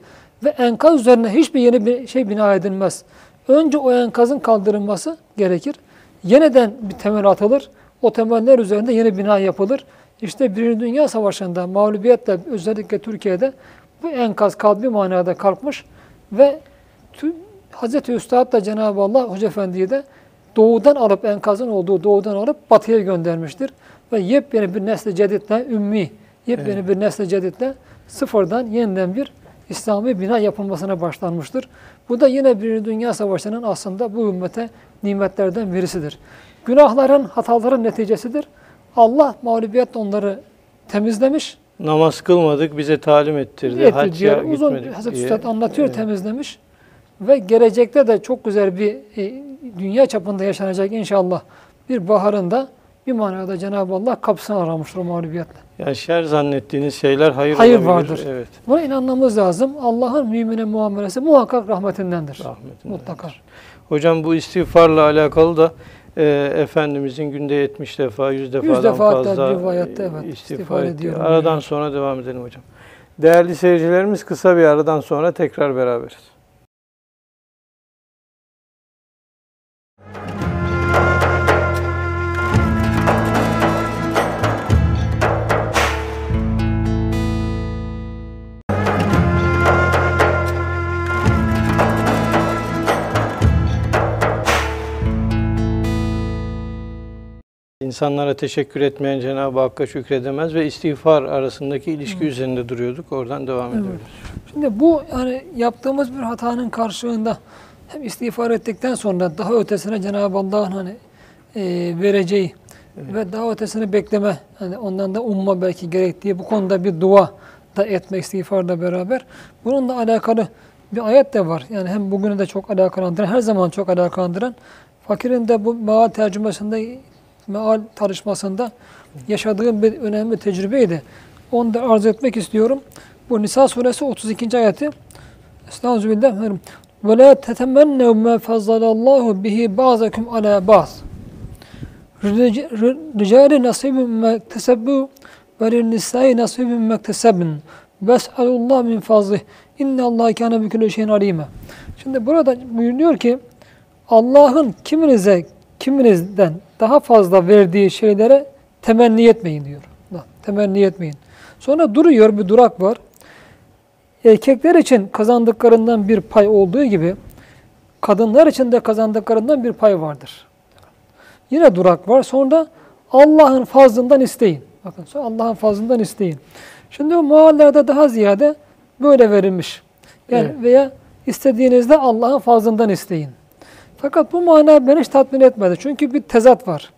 Ve enkaz üzerine hiçbir yeni bir şey bina edilmez. Önce o enkazın kaldırılması gerekir. Yeniden bir temel atılır. O temeller üzerinde yeni bina yapılır. İşte Birinci Dünya Savaşı'nda mağlubiyetle özellikle Türkiye'de bu enkaz kalbi manada kalkmış ve tüm Hazreti Üstad da Cenab-ı Allah Hoca Efendi'yi de doğudan alıp, enkazın olduğu doğudan alıp batıya göndermiştir. Ve yepyeni bir nesle cedidle, ümmi, yepyeni evet. bir nesle cedidle sıfırdan yeniden bir İslami bina yapılmasına başlanmıştır. Bu da yine Birinci Dünya Savaşı'nın aslında bu ümmete nimetlerden birisidir. Günahların, hataların neticesidir. Allah mağlubiyetle onları temizlemiş. Namaz kılmadık, bize talim ettirdi. Evet, Hacca diyor, uzun gitmedik Hazreti diye. Üstad anlatıyor, evet. temizlemiş. Ve gelecekte de çok güzel bir e, dünya çapında yaşanacak inşallah bir baharında bir manada Cenab-ı Allah kapısını aramıştır o mağlubiyetle. Yani şer zannettiğiniz şeyler hayır, hayır vardır. Evet. Buna inanmamız lazım. Allah'ın mümine muamelesi muhakkak rahmetindendir. Rahmetindendir. Mutlaka. Hocam bu istiğfarla alakalı da e, Efendimizin günde yetmiş defa, yüz defadan yüz defa fazla rivayette, evet, istiğfar ediyor. Aradan yani. Sonra devam edelim hocam. Değerli seyircilerimiz, kısa bir aradan sonra tekrar beraberiz. İnsanlara teşekkür etmeyen Cenab-ı Hakk'a şükredemez ve istiğfar arasındaki ilişki evet. üzerinde duruyorduk. Oradan devam evet. ediyoruz. Şimdi bu yani yaptığımız bir hatanın karşılığında hem istiğfar ettikten sonra daha ötesine Cenab-ı Allah'ın hani e, vereceği evet. ve daha ötesini bekleme, yani ondan da umma belki gerektiği bu konuda bir dua da etmek istiğfarla beraber. Bununla alakalı bir ayet de var. Yani hem bugünü de çok alakalandıran, her zaman çok alakalandıran, fakirin de bu meal tercümesinde, meal tartışmasında yaşadığım bir önemli tecrübeydi. Onu da arz etmek istiyorum. Bu Nisa suresi otuz ikinci ayeti. Estağfirullah. Ve la tetemennû mâ fazzalallahu bihi ba'zakum alâ ba'z. Ricâli nasibun mektesebbû ve lil-nisâi nasibun mektesebn. Bes'alullah min fazlih. İnnallâhe kâne bi kulli şeyin alîme. Şimdi burada buyuruyor ki Allah'ın kiminize kiminizden daha fazla verdiği şeylere temenni etmeyin diyor. Temenni etmeyin. Sonra duruyor, bir durak var. Erkekler için kazandıklarından bir pay olduğu gibi kadınlar için de kazandıklarından bir pay vardır. Yine durak var. Sonra Allah'ın fazlından isteyin. Bakın sonra Allah'ın fazlından isteyin. Şimdi o meallerde daha ziyade böyle verilmiş. Yani evet. Veya istediğinizde Allah'ın fazlından isteyin. Fakat bu mana beni hiç tatmin etmedi. Çünkü bir tezat var.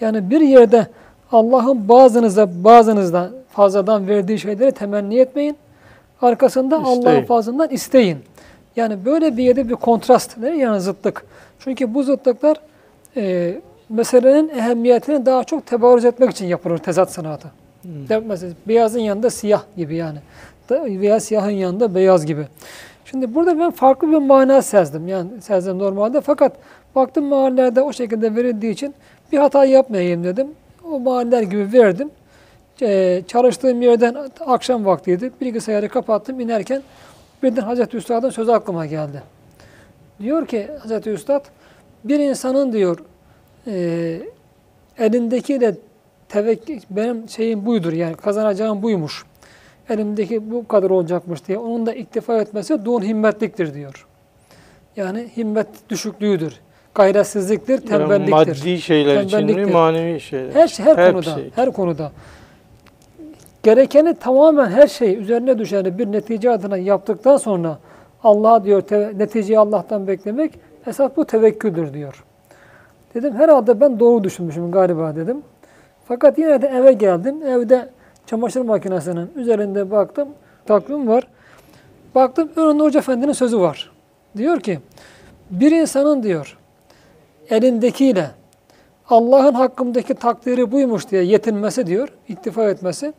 Yani bir yerde Allah'ın bazınıza, bazınızda fazladan verdiği şeyleri temenni etmeyin. Arkasında Allah'ın fazlından isteyin. Yani böyle bir yerde bir kontrast, yani zıtlık. Çünkü bu zıtlıklar e, meselenin ehemmiyetini daha çok tebarüz etmek için yapılır tezat sanatı. Hmm. Mesela beyazın yanında siyah gibi yani. Veya siyahın yanında beyaz gibi. Şimdi burada ben farklı bir mana sezdim. Yani sezdim normalde. Fakat baktım mahallelerde o şekilde verildiği için bir hata yapmayayım dedim. O mahaller gibi verdim. Ee, çalıştığım yerden akşam vaktiydi. Bilgisayarı kapattım. İnerken birden Hazreti Üstad'ın sözü aklıma geldi. Diyor ki Hazreti Üstad, bir insanın diyor e, elindekiyle tevekkül, benim şeyim buydur yani kazanacağım buymuş. Elimdeki bu kadar olacakmış diye onun da iktifa etmesi dun himmetliktir diyor. Yani himmet düşüklüğüdür. Gayretsizliktir, tembelliktir. Yani maddi şeyler için mi, manevi şeyler. Her şey, her, her konuda, şey. her konuda. Gerekeni tamamen her şey üzerine düşeni bir netice adına yaptıktan sonra Allah diyor neticeyi Allah'tan beklemek esas bu tevekküldür diyor. Dedim herhalde ben doğru düşünmüşüm galiba dedim. Fakat yine de eve geldim. Evde çamaşır makinesinin üzerinde baktım, takvim var. Baktım önünde Hoca Efendi'nin sözü var. Diyor ki, bir insanın diyor, elindekiyle Allah'ın hakkımdaki takdiri buymuş diye yetinmesi diyor, iktifa etmesi,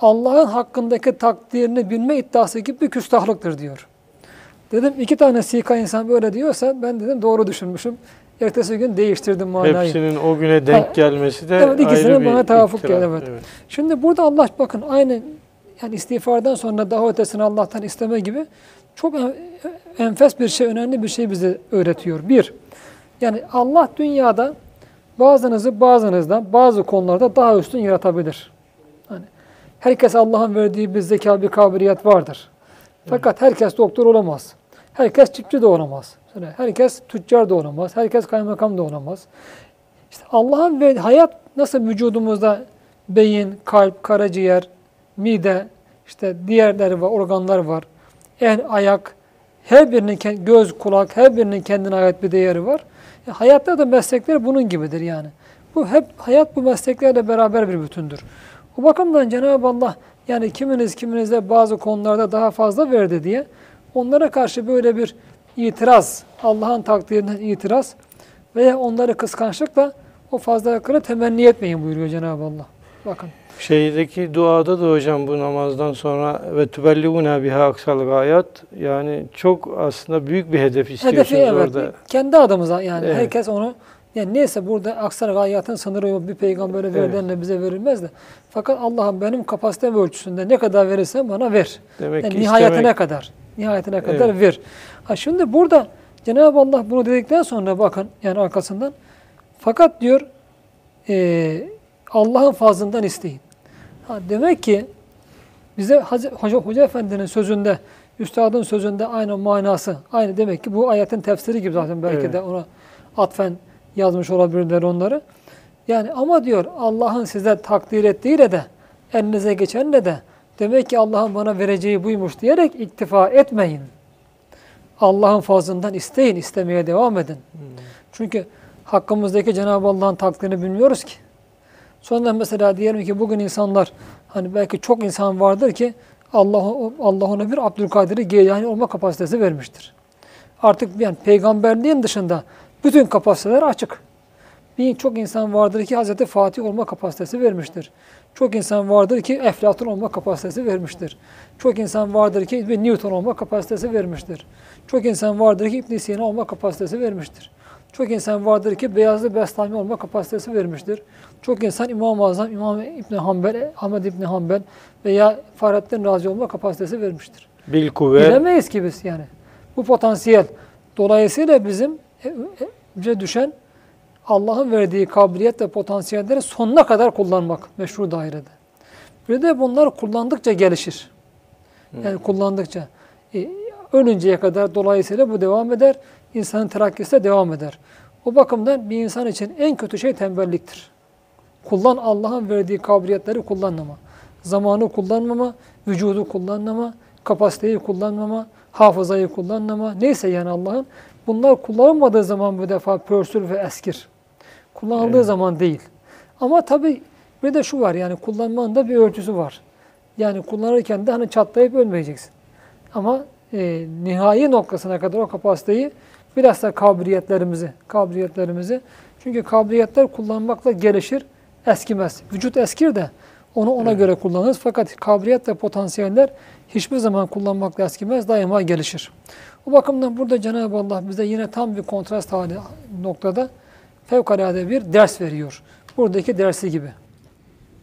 Allah'ın hakkındaki takdirini bilme iddiası gibi bir küstahlıktır diyor. Dedim iki tane sika insan böyle diyorsa, ben dedim doğru düşünmüşüm. Ertesi gün değiştirdim manayı. Hepsinin o güne denk ha, gelmesi de evet, ayrı bir bana tevafuk geldi. Evet. Evet. Şimdi burada Allah bakın aynı yani istiğfardan sonra daha ötesini Allah'tan isteme gibi çok enfes bir şey, önemli bir şey bize öğretiyor. Bir, yani Allah dünyada bazınızı bazınızdan bazı konularda daha üstün yaratabilir. Yani herkes Allah'ın verdiği bir zeka, bir kabiliyet vardır. Fakat evet. herkes doktor olamaz. Herkes çiftçi de olamaz. Herkes tüccar da olamaz, herkes kaymakam da olamaz. İşte Allah'ın verdiği hayat nasıl vücudumuzda beyin, kalp, karaciğer, mide, işte diğerleri var, organlar var. El, ayak, her birinin göz, kulak, her birinin kendine ait bir değeri var. Yani hayatta da meslekler bunun gibidir yani. Bu hep hayat bu mesleklerle beraber bir bütündür. O bakımdan Cenab-ı Allah yani kiminiz kiminize bazı konularda daha fazla verdi diye onlara karşı böyle bir İtiraz, Allah'ın takdirine itiraz veya onları kıskançlıkla o fazlalıkları temenni etmeyin buyuruyor Cenab-ı Allah. Bakın. Şeydeki duada da hocam bu namazdan sonra ve tübellivuna biha aksal gayat yani çok aslında büyük bir hedef istiyorsunuz hedefi, evet, orada. Kendi adımıza yani evet. herkes onu yani neyse burada aksal gayatın sınırı yok bir peygambere verilenle evet. bize verilmez de. Fakat Allah'ım benim kapasitem ölçüsünde ne kadar verirsen bana ver. Demek yani ki nihayetine istemek... kadar. Nihayetine kadar evet. ver. Ha şimdi burada Cenab-ı Allah bunu dedikten sonra bakın yani arkasından fakat diyor e, Allah'ın fazlından isteyin. Ha demek ki bize Hacı, Hoca, Hoca Efendi'nin sözünde, Üstad'ın sözünde aynı manası, aynı demek ki bu ayetin tefsiri gibi zaten belki evet. de ona atfen yazmış olabilirler onları. Yani ama diyor Allah'ın size takdir ettiğiyle de elinize geçenle de demek ki Allah'ın bana vereceği buymuş diyerek iktifa etmeyin. Allah'ın fazlından isteyin, istemeye devam edin. Hmm. Çünkü hakkımızdaki Cenab-ı Allah'ın takdirini bilmiyoruz ki. Sonra mesela diyelim ki bugün insanlar, hani belki çok insan vardır ki Allah, Allah ona bir Abdülkadir-i Geylani olma kapasitesi vermiştir. Artık yani peygamberliğin dışında bütün kapasiteler açık. Bir çok insan vardır ki Hazreti Fatih olma kapasitesi vermiştir. Çok insan vardır ki Eflatun olma kapasitesi vermiştir. Çok insan vardır ki İbn Newton olma kapasitesi vermiştir. Çok insan vardır ki İbn Sina olma kapasitesi vermiştir. Çok insan vardır ki Beyazlı Bestami olma kapasitesi vermiştir. Çok insan İmam-ı Azam, İmam İbn Hanbel, Ahmed İbn Hanbel veya Fahrettin Razi olma kapasitesi vermiştir. Bilkuvvet. Bilemeyiz ki biz yani. Bu potansiyel. Dolayısıyla bizim bize düşen Allah'ın verdiği kabiliyet ve potansiyelleri sonuna kadar kullanmak meşru dairede. Bir de bunlar kullandıkça gelişir. Yani kullandıkça. E, ölünceye kadar dolayısıyla bu devam eder. İnsanın terakkisi de devam eder. O bakımdan bir insan için en kötü şey tembelliktir. Kullan Allah'ın verdiği kabiliyetleri kullanmama, zamanı kullanmama, vücudu kullanmama, kapasiteyi kullanmama, hafızayı kullanmama, neyse yani Allah'ın. Bunlar kullanılmadığı zaman bu defa pörsür ve eskir. Kullanıldığı evet. zaman değil. Ama tabii bir de şu var, yani kullanmanın da bir ölçüsü var. Yani kullanırken de hani çatlayıp ölmeyeceksin. Ama e, nihai noktasına kadar o kapasiteyi, biraz da kabiliyetlerimizi, kabiliyetlerimizi. Çünkü kabiliyetler kullanmakla gelişir, eskimez. Vücut eskir de onu ona evet. göre kullanırız. Fakat kabiliyet ve potansiyeller hiçbir zaman kullanmakla eskimez, daima gelişir. O bakımdan burada Cenab-ı Allah bize yine tam bir kontrast hali noktada fevkalade bir ders veriyor. Buradaki dersi gibi.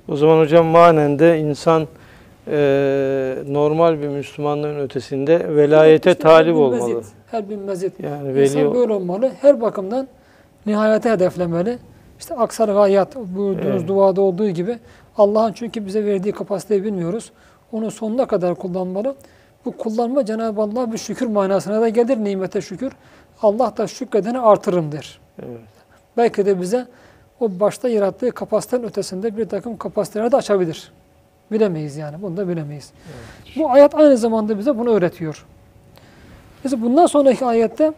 O zaman hocam manen de insan e, normal bir Müslümanlığın ötesinde velayete işte talip olmalı. Her bin mezit. Yani veli... İnsan böyle olmalı. Her bakımdan nihayete hedeflemeli. İşte aksar gayat buyurduğunuz evet. duada olduğu gibi Allah'ın çünkü bize verdiği kapasiteyi bilmiyoruz. Onu sonuna kadar kullanmalı. Bu kullanma Cenab-ı Allah bir şükür manasına da gelir. Nimete şükür. Allah da şükredeni artırım der. Evet. Belki de bize o başta yarattığı kapasitenin ötesinde bir takım kapasiteleri de açabilir. Bilemeyiz yani. Bunu da bilemeyiz. Evet. Bu ayet aynı zamanda bize bunu öğretiyor. Mesela bundan sonraki ayette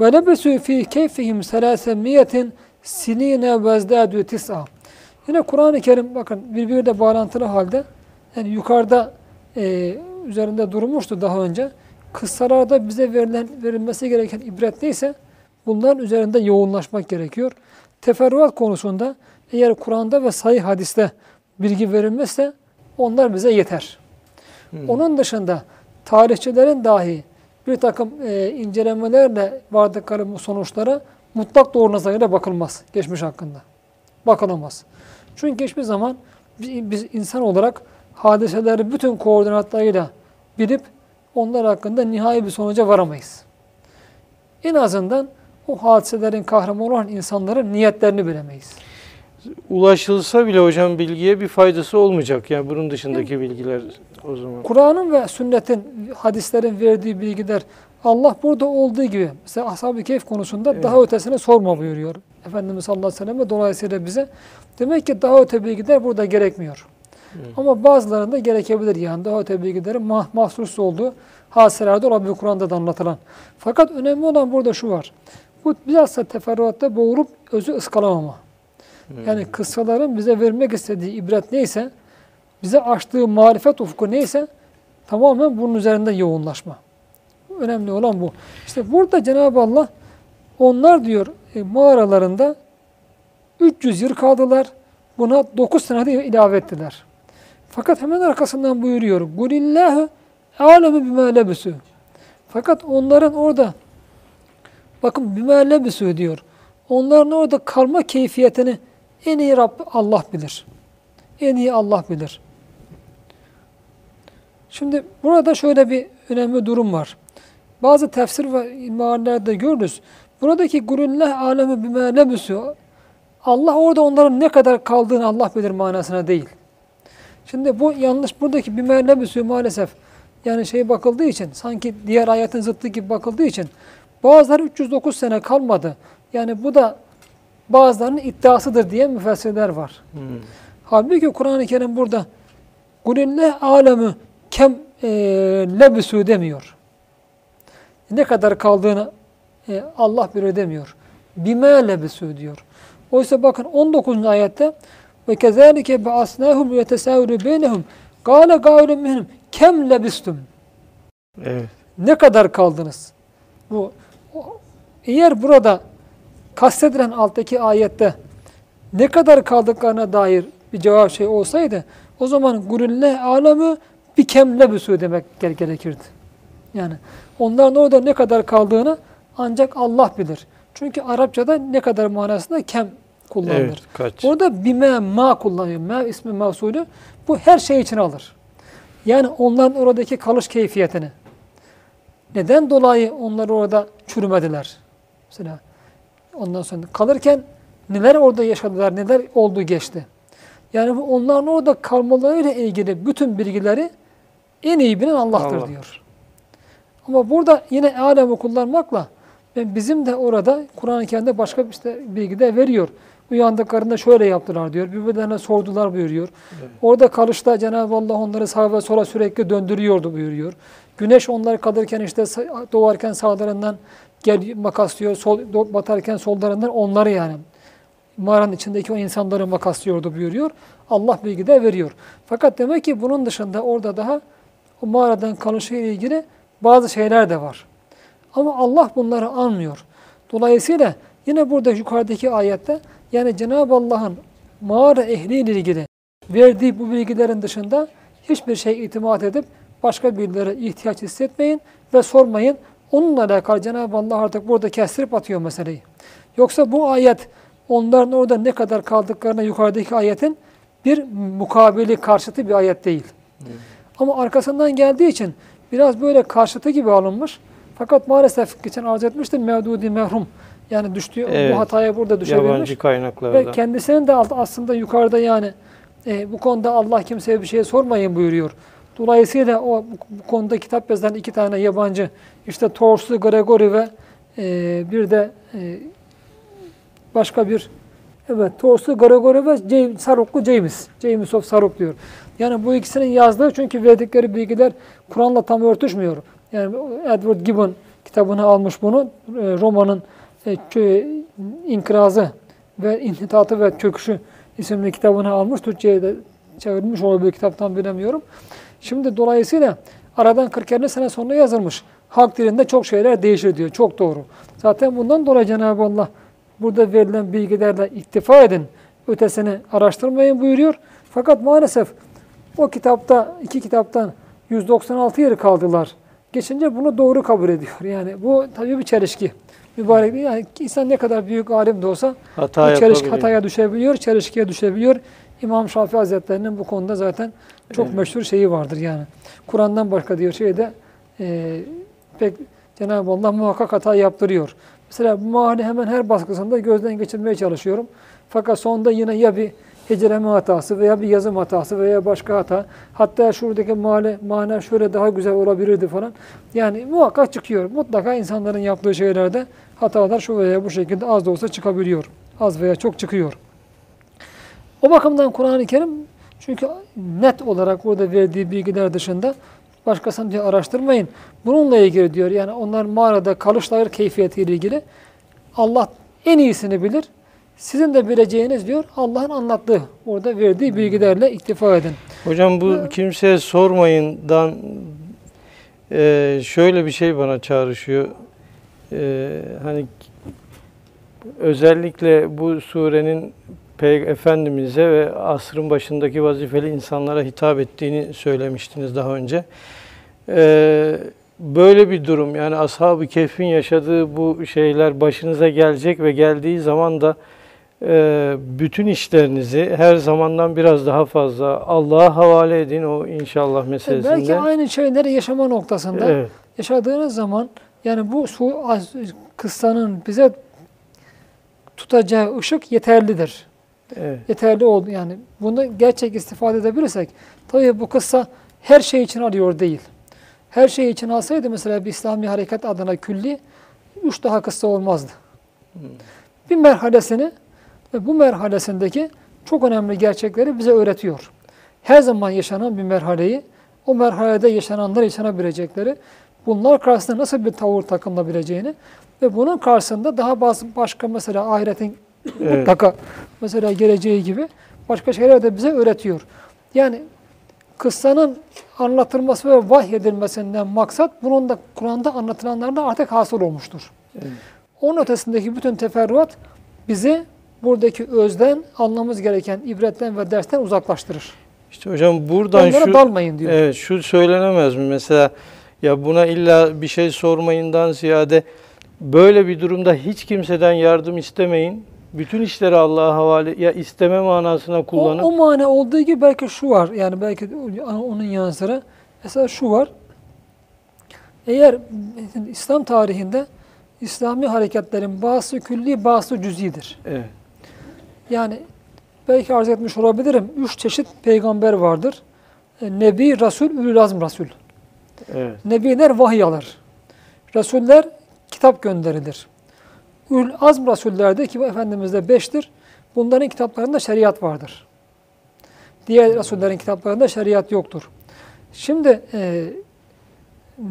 وَلَبَسُوا ف۪ي كَيْفِهِمْ سَلَاسَمِّيَةٍ سِن۪ينَ وَزْدَادُوا تِسْعًا. Yine Kur'an-ı Kerim bakın birbiriyle bağlantılı halde yani yukarıda e, üzerinde durmuştu daha önce. Kıssalarda bize verilen, verilmesi gereken ibret neyse bunların üzerinde yoğunlaşmak gerekiyor. Teferruat konusunda eğer Kur'an'da ve sahih hadiste bilgi verilmezse onlar bize yeter. Hmm. Onun dışında tarihçilerin dahi bir takım e, incelemelerle vardıkları sonuçlara mutlak doğru nazarıyla bakılmaz geçmiş hakkında. Bakılamaz. Çünkü hiçbir zaman biz, biz insan olarak hadiseleri bütün koordinatlarıyla bilip onlar hakkında nihai bir sonuca varamayız. En azından o hadiselerin kahramanı olan insanların niyetlerini bilemeyiz. Ulaşılsa bile hocam bilgiye bir faydası olmayacak. Yani bunun dışındaki yani, bilgiler o zaman. Kur'an'ın ve sünnetin, hadislerin verdiği bilgiler Allah burada olduğu gibi. Mesela Ashab-ı Kehf konusunda evet. daha ötesine sorma buyuruyor. Efendimiz sallallahu aleyhi ve sellem'e dolayısıyla bize. Demek ki daha öte bilgiler burada gerekmiyor. Evet. Ama bazılarında gerekebilir yani. Daha öte bilgilerin mah mahsus olduğu hadiselerde olabilir Kur'an'da da anlatılan. Fakat önemli olan burada şu var. Bu biraz da teferruatta boğulup özü ıskalamama. Yani kıssaların bize vermek istediği ibret neyse, bize açtığı marifet ufku neyse tamamen bunun üzerinde yoğunlaşma. Önemli olan bu. İşte burada Cenab-ı Allah onlar diyor e, mağaralarında üç yüz yıl kaldılar. Buna dokuz sene de ilave ettiler. Fakat hemen arkasından buyuruyor. Gulillâhu âlemu bimâ lebisû. Fakat onların orada bakın bimâ lebisû diyor. Onların orada kalma keyfiyetini en iyi Rabbi Allah bilir. En iyi Allah bilir. Şimdi burada şöyle bir önemli durum var. Bazı tefsir ve meallerde görürüz. Buradaki gurullah alemi bima lebüsü Allah orada onların ne kadar kaldığını Allah bilir manasına değil. Şimdi bu yanlış buradaki bima lebüsü maalesef yani şey bakıldığı için sanki diğer ayetin zıttı gibi bakıldığı için bazıları üç yüz dokuz sene kalmadı. Yani bu da bazılarının iddiasıdır diye müfessirler var. Hmm. Halbuki Kur'an-ı Kerim burada قُلِلَّهْ عَالَمُ كَمْ لَبِسُوا demiyor. Ne kadar kaldığını e, Allah bilir demiyor. بِمَا لَبِسُوا diyor. Oysa bakın on dokuzuncu ayette وَكَذَٰلِكَ بَعَسْنَاهُمْ يَتَسَاوِرُ بَيْنَهُمْ قَالَ قَالُمْ مِهِمْ كَمْ لَبِسْتُمْ. Evet. Ne kadar kaldınız? Bu eğer burada kastedilen alttaki ayette ne kadar kaldıklarına dair bir cevap şey olsaydı o zaman gurille alemi bir kemle büsü demek gerekirdi. Yani onların orada ne kadar kaldığını ancak Allah bilir. Çünkü Arapçada ne kadar manasında kem kullanılır. Evet, orada bime ma kullanıyor. Ma ismi mevsulü. Bu her şey için alır. Yani onların oradaki kalış keyfiyetini. Neden dolayı onları orada çürümediler? Mesela ondan sonra kalırken neler orada yaşadılar, neler oldu geçti. Yani onların orada kalmalarıyla ilgili bütün bilgileri en iyi bilen Allah'tır Allah. diyor. Ama burada yine alemi kullanmakla Ve bizim de orada Kur'an-ı Kerim'de başka işte bilgi de veriyor. Uyandıklarında şöyle yaptılar diyor, birbirlerine sordular buyuruyor. Evet. Orada kalışta Cenab-ı Allah onları sağa ve sola sürekli döndürüyordu buyuruyor. Güneş onlar kalırken işte doğarken sağlarından gel makaslıyor, sol, batarken sollarından onları yani. Mağaranın içindeki o insanları makaslıyordu buyuruyor. Allah bilgi de veriyor. Fakat demek ki bunun dışında orada daha o mağaradan kalışıyla ilgili bazı şeyler de var. Ama Allah bunları anmıyor. Dolayısıyla yine burada yukarıdaki ayette yani Cenab-ı Allah'ın mağara ehliyle ilgili verdiği bu bilgilerin dışında hiçbir şey itimat edip başka birilere ihtiyaç hissetmeyin ve sormayın. Onunla alakalı Cenab-ı Allah artık burada kestirip atıyor meseleyi. Yoksa bu ayet onların orada ne kadar kaldıklarına yukarıdaki ayetin bir mukabili karşıtı bir ayet değil. Evet. Ama arkasından geldiği için biraz böyle karşıtı gibi alınmış. Fakat maalesef geçen arz etmiştim mevdudi mehrum. Yani düştüğü evet, bu hataya burada düşebilmiş ve kendisinin de aslında yukarıda yani e, bu konuda Allah kimseye bir şey sormayın buyuruyor. Dolayısıyla o bu konuda kitap yazan iki tane yabancı işte Torsu Gregory ve e, bir de e, başka bir evet Torsu Gregory ve James Saruklu James James of Saruk diyor. Yani bu ikisinin yazdığı çünkü verdikleri bilgiler Kur'an'la tam örtüşmüyor. Yani Edward Gibbon kitabını almış bunu e, romanın İnkrazı ve İnhitatı ve Çöküşü isimli kitabını almış. Türkçe'ye de çevrilmiş olabilir kitaptan bilemiyorum. Şimdi dolayısıyla aradan kırk elli sene sonra yazılmış. Halk dilinde çok şeyler değişir diyor. Çok doğru. Zaten bundan dolayı Cenab-ı Allah burada verilen bilgilerle iktifa edin. Ötesini araştırmayın buyuruyor. Fakat maalesef o kitapta iki kitaptan yüz doksan altı yeri kaldılar. Geçince bunu doğru kabul ediyor. Yani bu tabii bir çelişki. Mübarek değil. Yani insan ne kadar büyük alim de olsa hata çelişki, hataya düşebiliyor, çelişkiye düşebiliyor. İmam Şafii Hazretleri'nin bu konuda zaten çok evet, meşhur şeyi vardır yani. Kur'an'dan başka diyor şeyde e, pek Cenab-ı Allah muhakkak hata yaptırıyor. Mesela bu mahalli hemen her baskısında gözden geçirmeye çalışıyorum. Fakat sonunda yine ya bir heceleme hatası veya bir yazım hatası veya başka hata. Hatta şuradaki male, mana şöyle daha güzel olabilirdi falan. Yani muhakkak çıkıyor. Mutlaka insanların yaptığı şeylerde hatalar şu veya bu şekilde az da olsa çıkabiliyor. Az veya çok çıkıyor. O bakımdan Kur'an-ı Kerim çünkü net olarak orada verdiği bilgiler dışında başkasını diye araştırmayın. Bununla ilgili diyor yani onlar mağarada kalışları keyfiyetiyle ilgili Allah en iyisini bilir. Sizin de bileceğiniz diyor Allah'ın anlattığı, orada verdiği bilgilerle iktifa edin. Hocam bu ee, kimseye sormayından e, şöyle bir şey bana çağrışıyor. E, hani özellikle bu surenin Peygamber Efendimiz'e ve asrın başındaki vazifeli insanlara hitap ettiğini söylemiştiniz daha önce. E, Böyle bir durum yani Ashab-ı Kehf'in yaşadığı bu şeyler başınıza gelecek ve geldiği zaman da e, bütün işlerinizi her zamandan biraz daha fazla Allah'a havale edin o inşallah meselesinde. E belki aynı şeyleri yaşama noktasında evet, yaşadığınız zaman yani bu su kıssanın bize tutacağı ışık yeterlidir. Evet. Yeterli oldu yani bunu gerçek istifade edebilirsek tabii bu kıssa her şey için arıyor değil. Her şey için alsaydı mesela bir İslami hareket adına külli, üç daha kısa olmazdı. Hmm. Bir merhalesini ve bu merhalesindeki çok önemli gerçekleri bize öğretiyor. Her zaman yaşanan bir merhaleyi, o merhalede yaşananlar yaşanabilecekleri, bunlar karşısında nasıl bir tavır takılabileceğini ve bunun karşısında daha bazı başka mesela ahiretin evet, mutlaka mesela geleceği gibi başka şeyler de bize öğretiyor. Yani kıssanın anlatılması ve vahyedilmesinden maksat bunun da Kur'an'da anlatılanlarla artık hasıl olmuştur. Evet. Onun ötesindeki bütün teferruat bizi buradaki özden, anlamamız gereken ibretten ve dersten uzaklaştırır. İşte hocam buradan onlara şu dalmayın diyor. Evet, şu söylenemez mi? Mesela ya buna illa bir şey sormayından ziyade böyle bir durumda hiç kimseden yardım istemeyin. Bütün işleri Allah'a havale, ya isteme manasına kullanıp... O, o mana olduğu gibi belki şu var, yani belki onun yanı sıra, mesela şu var, eğer İslam tarihinde İslami hareketlerin bazısı külli, bazısı cüzidir. Evet. Yani belki arz etmiş olabilirim, üç çeşit peygamber vardır. Nebi, Rasul, Ülülazm Rasul. Evet. Nebiler vahiy alır. Rasuller kitap gönderilir. Ül azm rasullerde ki bu Efendimiz'de beştir, bunların kitaplarında şeriat vardır. Diğer rasullerin kitaplarında şeriat yoktur. Şimdi e,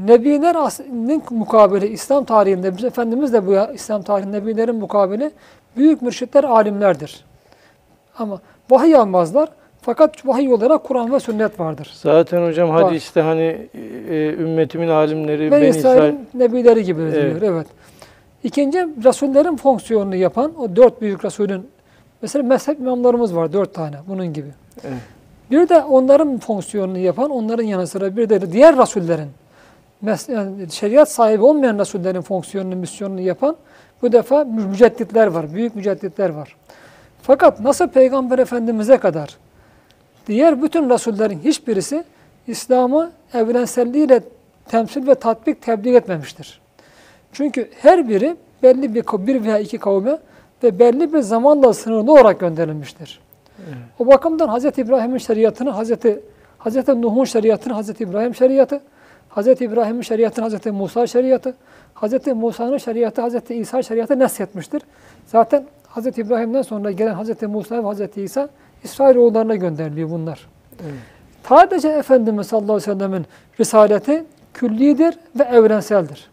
Nebiler'in mukabili İslam tarihinde, biz Efendimiz de bu ya, İslam tarihinde Nebiler'in mukabili büyük mürşitler, alimlerdir. Ama vahiy almazlar. Fakat vahiy olarak Kur'an ve sünnet vardır. Zaten hocam var. Hadiste hani e, ümmetimin alimleri, Ben, ben İsrail'in İsrail... nebileri gibi evet. diyor. Evet. İkinci, rasullerin fonksiyonunu yapan o dört büyük rasulün, mesela mezhep imamlarımız var dört tane bunun gibi. Evet. Bir de onların fonksiyonunu yapan, onların yanı sıra bir de diğer rasullerin, yani şeriat sahibi olmayan rasullerin fonksiyonunu, misyonunu yapan bu defa mücedditler var, büyük mücedditler var. Fakat nasıl Peygamber Efendimiz'e kadar diğer bütün rasullerin hiçbirisi İslam'ı evrenselliğiyle temsil ve tatbik, tebliğ etmemiştir. Çünkü her biri belli bir, bir veya iki kavme ve belli bir zamanla sınırlı olarak gönderilmiştir. Evet. O bakımdan Hz. İbrahim'in şeriatını, Hz. Nuh'un şeriatını, Hz. İbrahim şeriatı, Hz. İbrahim'in şeriatını, Hz. Musa şeriatı, Hz. Musa'nın şeriatı, Hz. İsa şeriatı neshetmiştir. Zaten Hz. İbrahim'den sonra gelen Hz. Musa ve Hz. İsa, İsrailoğullarına gönderiliyor bunlar. Evet. Sadece Efendimiz sallallahu aleyhi ve sellem'in risaleti küllidir ve evrenseldir.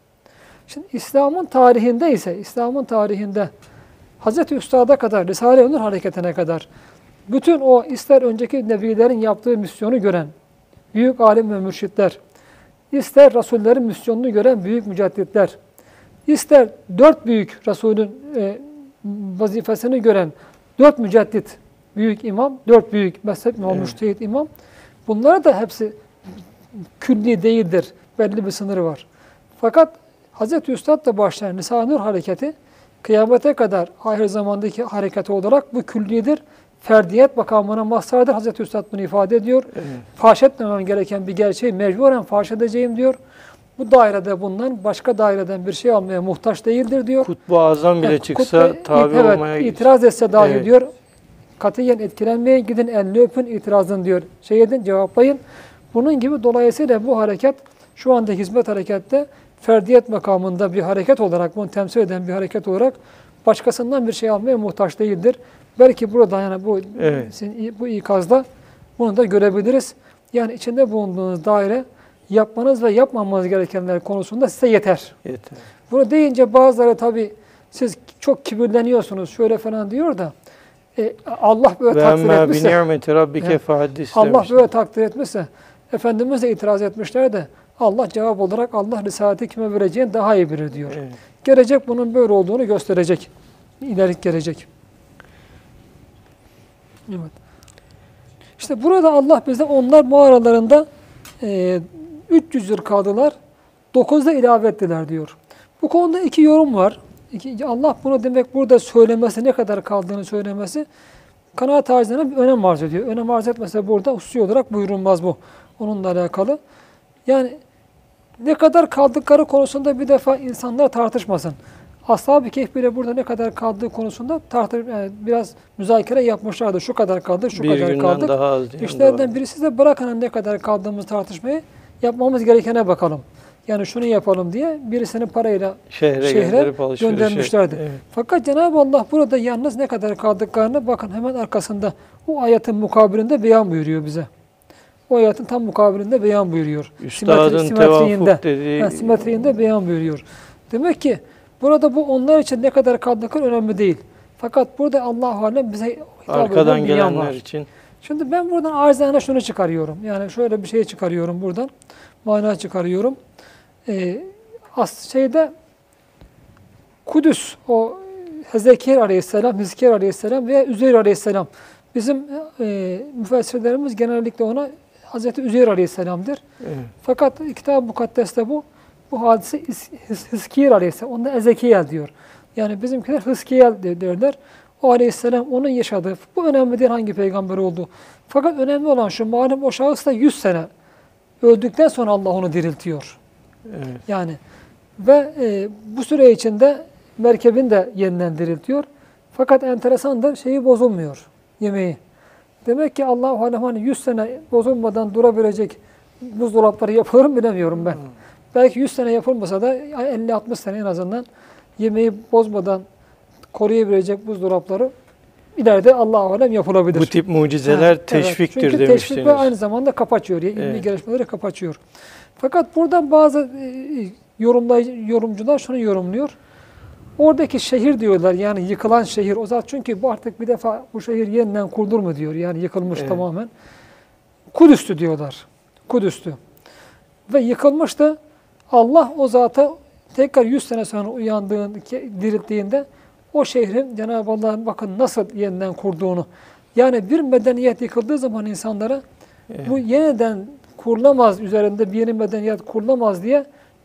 Şimdi İslam'ın tarihinde ise, İslam'ın tarihinde Hazreti Üstad'a kadar, Risale-i Nur hareketine kadar bütün o ister önceki nebilerin yaptığı misyonu gören büyük alim ve mürşitler, ister rasullerin misyonunu gören büyük mücedditler, ister dört büyük rasulün e, vazifesini gören dört müceddit, büyük imam, dört büyük mezhep imam, evet. müştehit imam. Bunlara da hepsi külli değildir. Belli bir sınırı var. Fakat Hazreti Üstad'la başlayan Risale-i Nur hareketi kıyamete kadar ahir zamandaki hareketi olarak bu küllidir. Ferdiyet makamına mazhardır. Hazreti Üstad bunu ifade ediyor. Evet. Fahş etmemem gereken bir gerçeği mecburen fahş edeceğim diyor. Bu dairede bundan başka daireden bir şey almaya muhtaç değildir diyor. Kutbu azam bile yani, çıksa kutbu, tabi evet, olmaya itiraz etse dahi evet. diyor. Katiyen etkilenmeyin, gidin elini öpün, itirazın diyor. Şey edin, cevaplayın. Bunun gibi dolayısıyla bu hareket şu anda hizmet harekette ferdiyet makamında bir hareket olarak, bunu temsil eden bir hareket olarak başkasından bir şey almaya muhtaç değildir. Belki burada yani bu, evet. bu ikazda bunu da görebiliriz. Yani içinde bulunduğunuz daire yapmanız ve yapmamanız gerekenler konusunda size yeter. yeter. Bunu deyince bazıları tabii siz çok kibirleniyorsunuz şöyle falan diyor da Allah böyle takdir etmişse, yani, Allah böyle takdir etmişse, Efendimiz de itiraz etmişler de, Allah cevap olarak Allah risaleti kime vereceğini daha iyi bilir diyor. Evet. Gelecek bunun böyle olduğunu gösterecek, ilerik gelecek. Evet. İşte burada Allah bize onlar mağaralarında e, üç yüz yıl kaldılar, dokuzda ilave ettiler diyor. Bu konuda iki yorum var. Allah bunu demek burada söylemesi, ne kadar kaldığını söylemesi, kanaat harcına bir önem arz ediyor. Önem arz etmese burada hususi olarak buyurulmaz bu. Onunla alakalı. Yani ne kadar kaldıkları konusunda bir defa insanlar tartışmasın. Ashab-ı Kehf bile burada ne kadar kaldığı konusunda tartış, yani biraz müzakere yapmışlardı. Şu kadar kaldık, şu bir kadar kaldık. Daha az İşlerden birisi de bırakın ne kadar kaldığımız tartışmayı, yapmamız gerekene bakalım. Yani şunu yapalım diye birisini parayla şehre, şehre göndermişlerdi. Şey, evet. Fakat Cenab-ı Allah burada yalnız ne kadar kaldıklarını bakın hemen arkasında o ayetin mukabilinde beyan buyuruyor bize. O ayetin tam mukabilinde beyan buyuruyor. Üstadın Simetri, simetriğinde, dediği... yani simetriğinde beyan buyuruyor. Demek ki burada bu onlar için ne kadar kaldıkları önemli değil. Fakat burada Allah-u Alem bize hitap eden beyan var. Için... Şimdi ben buradan arzana şunu çıkarıyorum. Yani şöyle bir şey çıkarıyorum buradan. Mana çıkarıyorum. Ee, as şeyde Kudüs, o Hizkiyir Aleyhisselam, Hizkiyir Aleyhisselam veya Üzeyr Aleyhisselam. Bizim e, müfessirlerimiz genellikle ona Hazreti Üzeyr Aleyhisselam'dır. Evet. Fakat Kitab-ı Mukaddes'te bu bu hadise Hizkiyir Aleyhisselam, onda Ezekiel diyor. Yani bizimkiler Hizkiyel derler. O Aleyhisselam onun yaşadığı, bu önemli değil hangi peygamber oldu. Fakat önemli olan şu, malum o şahıs da yüz sene öldükten sonra Allah onu diriltiyor. Evet. Yani ve e, bu süre içinde merkebin de yeniden diriltiyor. Fakat enteresandır, şeyi bozulmuyor yemeği. Demek ki Allah-u Alem hani yüz sene bozulmadan durabilecek buzdolapları yapılır mı bilemiyorum ben. Hmm. belki yüz sene yapılmasa da elli altmış sene en azından yemeği bozmadan koruyabilecek buzdolapları ileride Allah-u Alem yapılabilir. Bu tip mucizeler ha, teşviktir evet. demiştiniz. Çünkü teşvik aynı zamanda kapaçıyor. Yani evet. İlmi gelişmeleri kapaçıyor. Fakat buradan bazı yorumcular şunu yorumluyor. Oradaki şehir diyorlar, yani yıkılan şehir. O zaten çünkü bu artık bir defa bu şehir yeniden kurulur mu diyor. Yani yıkılmış evet. tamamen. Kudüs'tü diyorlar. Kudüs'tü. Ve yıkılmıştı. Allah o zata tekrar yüz sene sonra uyandığında, dirilttiğinde o şehrin Cenab-ı Allah'ın bakın nasıl yeniden kurduğunu. Yani bir medeniyet yıkıldığı zaman insanlara evet. bu yeniden kurulamaz, üzerinde bir yeni medeniyet kurulamaz diye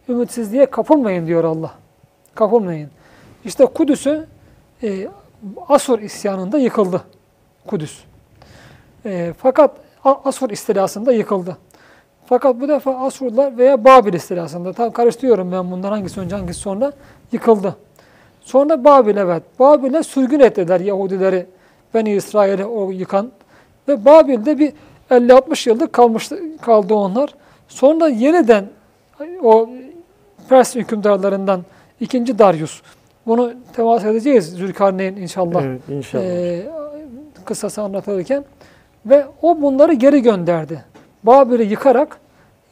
ümitsizliğe kapılmayın diyor Allah. Kapılmayın. İşte Kudüs'ü e, Asur isyanında yıkıldı. Kudüs. E, fakat Asur istilasında yıkıldı. Fakat bu defa Asurlar veya Babil istilasında, tam karıştırıyorum ben bundan hangisi önce hangisi sonra, yıkıldı. Sonra Babil evet. Babil'e sürgün ettiler Yahudileri, Beni İsrail'e o yıkan. Ve Babil'de bir elli altmış yıllık kalmıştı, kaldı onlar. Sonra yeniden o Pers hükümdarlarından ikinci Darius. Bunu temas edeceğiz Zülkarneyn inşallah, evet, inşallah. E, kısası anlatırken. Ve o bunları geri gönderdi. Babil'i yıkarak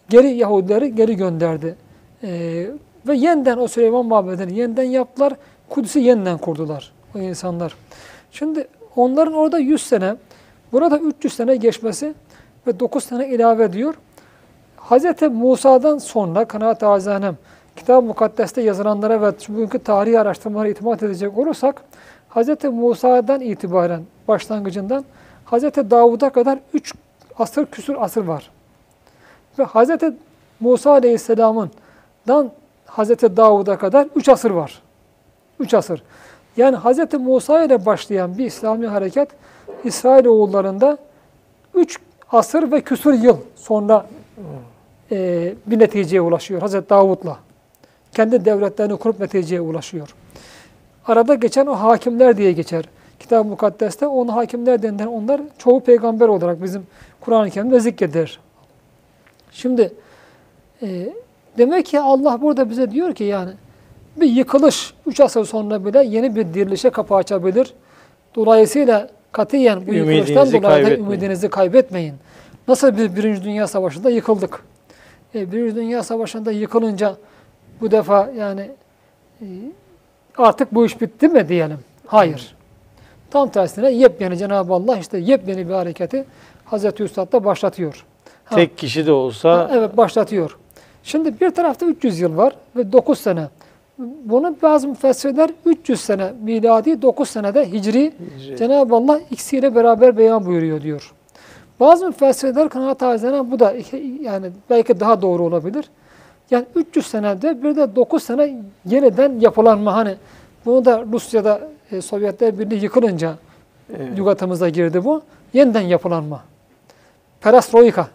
geri Yahudileri geri gönderdi. E, ve yeniden o Süleyman Mabedi'ni yeniden yaptılar. Kudüs'ü yeniden kurdular o insanlar. Şimdi onların orada yüz sene, burada üç yüz sene geçmesi ve dokuz sene ilave ediyor. Hz. Musa'dan sonra kanaat-ı azanem, Kitab-ı Mukaddes'te yazılanlara ve bugünkü tarihi araştırmalara itimat edecek olursak, Hz. Musa'dan itibaren başlangıcından Hz. Davud'a kadar üç asır küsur asır var. Ve Hz. Musa Aleyhisselam'dan Hz. Davud'a kadar üç asır var. Üç asır. Yani Hz. Musa ile başlayan bir İslami hareket İsrailoğullarında üç asır ve küsur yıl sonra e, bir neticeye ulaşıyor Hz. Davud'la. Kendi devletlerini kurup neticeye ulaşıyor. Arada geçen o hakimler diye geçer. Kitab-ı Mukaddes'te on hakimler denilen onlar çoğu peygamber olarak bizim Kur'an-ı Kerim'de zikredilir. Şimdi e, demek ki Allah burada bize diyor ki yani bir yıkılış üç asır sonra bile yeni bir dirilişe kapı açabilir. Dolayısıyla katiyen bu yıkılıştan dolayı ümidinizi kaybetmeyin. Nasıl bir Birinci Dünya Savaşı'nda yıkıldık. E, Birinci Dünya Savaşı'nda yıkılınca bu defa yani e, artık bu iş bitti mi diyelim? Hayır. Tam tersine yepyeni Cenab-ı Allah işte yepyeni bir hareketi Hazreti Üstad da başlatıyor. Ha, tek kişi de olsa... Ha, evet başlatıyor. Şimdi bir tarafta üç yüz yıl var ve dokuz sene. Bunu bazı müfessirler üç yüz sene miladi, dokuz senede hicri, hicri. Cenab-ı Allah ikisiyle beraber beyan buyuruyor diyor. Bazı müfessirler kanaat-ı azanem bu da yani belki daha doğru olabilir. Yani üç yüz senede bir de dokuz sene yeniden yapılanma, hani bunu da Rusya'da e, Sovyetler Birliği yıkılınca evet. lügatımıza girdi bu. Yeniden yapılanma. Perestroika